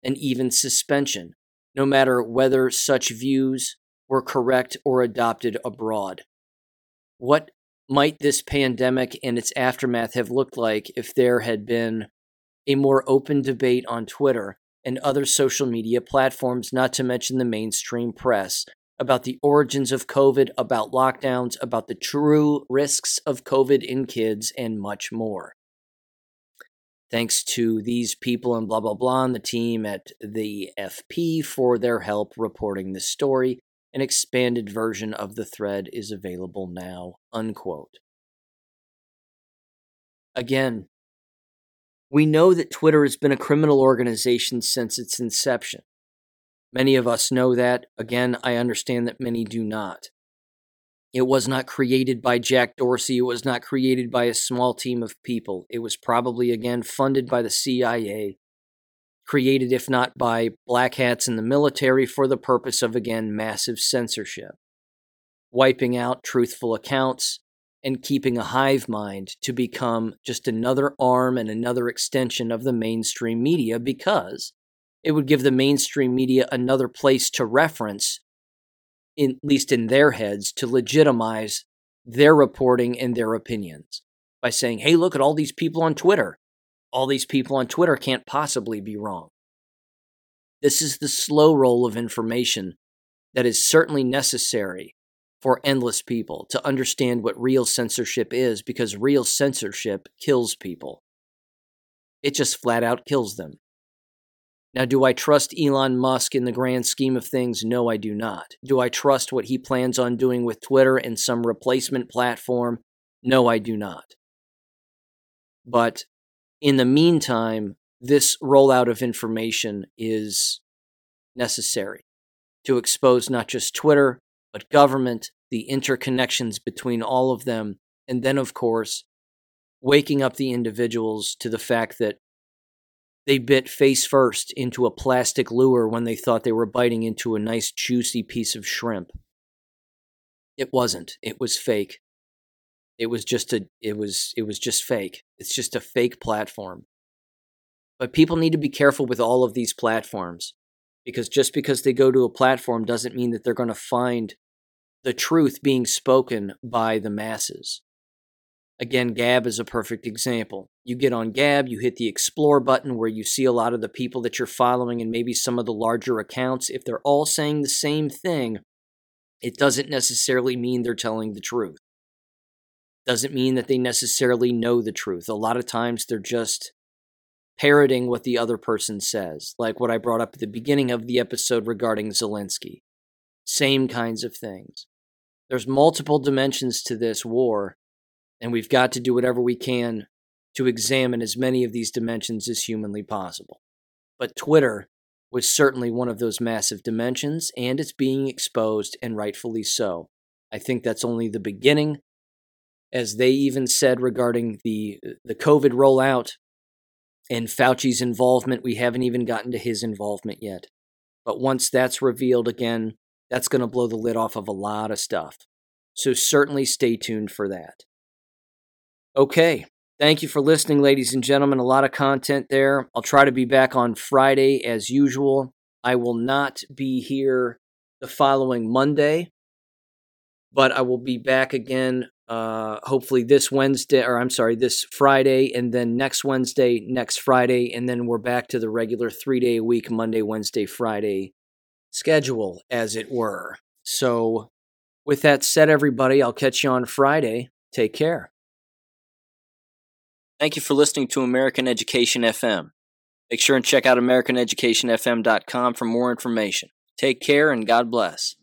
and even suspension, no matter whether such views were correct or adopted abroad. What might this pandemic and its aftermath have looked like if there had been a more open debate on Twitter and other social media platforms, not to mention the mainstream press, about the origins of COVID, about lockdowns, about the true risks of COVID in kids, and much more? Thanks to these people and blah, blah, blah, and the team at the F P for their help reporting this story. An expanded version of the thread is available now, unquote. Again, we know that Twitter has been a criminal organization since its inception. Many of us know that. Again, I understand that many do not. It was not created by Jack Dorsey. It was not created by a small team of people. It was probably, again, funded by the C I A, created, if not by black hats in the military, for the purpose of, again, massive censorship, wiping out truthful accounts, and keeping a hive mind to become just another arm and another extension of the mainstream media, because it would give the mainstream media another place to reference, in, at least in their heads, to legitimize their reporting and their opinions by saying, hey, look at all these people on Twitter. All these people on Twitter can't possibly be wrong. This is the slow roll of information that is certainly necessary for endless people to understand what real censorship is, because real censorship kills people. It just flat out kills them. Now, do I trust Elon Musk in the grand scheme of things? No, I do not. Do I trust what he plans on doing with Twitter and some replacement platform? No, I do not. But in the meantime, this rollout of information is necessary to expose not just Twitter, but government, the interconnections between all of them, and then, of course, waking up the individuals to the fact that they bit face first into a plastic lure when they thought they were biting into a nice, juicy piece of shrimp. It wasn't. It was fake. It was just a, it was, it was just fake. It's just a fake platform. But people need to be careful with all of these platforms, because just because they go to a platform doesn't mean that they're going to find the truth being spoken by the masses. Again, Gab is a perfect example. You get on Gab, you hit the explore button where you see a lot of the people that you're following and maybe some of the larger accounts. If they're all saying the same thing, it doesn't necessarily mean they're telling the truth. Doesn't mean that they necessarily know the truth. A lot of times they're just parroting what the other person says, like what I brought up at the beginning of the episode regarding Zelensky. Same kinds of things. There's multiple dimensions to this war, and we've got to do whatever we can to examine as many of these dimensions as humanly possible. But Twitter was certainly one of those massive dimensions, and it's being exposed, and rightfully so. I think that's only the beginning. As they even said regarding the the COVID rollout and Fauci's involvement, we haven't even gotten to his involvement yet. But once that's revealed again, that's going to blow the lid off of a lot of stuff. So certainly stay tuned for that. Okay, thank you for listening, ladies and gentlemen. A lot of content there. I'll try to be back on Friday as usual. I will not be here the following Monday, but I will be back again. Uh, hopefully this Wednesday, or I'm sorry, this Friday, and then next Wednesday, next Friday, and then we're back to the regular three-day a week, Monday, Wednesday, Friday schedule, as it were. So with that said, everybody, I'll catch you on Friday. Take care. Thank you for listening to American Education F M. Make sure and check out American Education F M dot com for more information. Take care and God bless.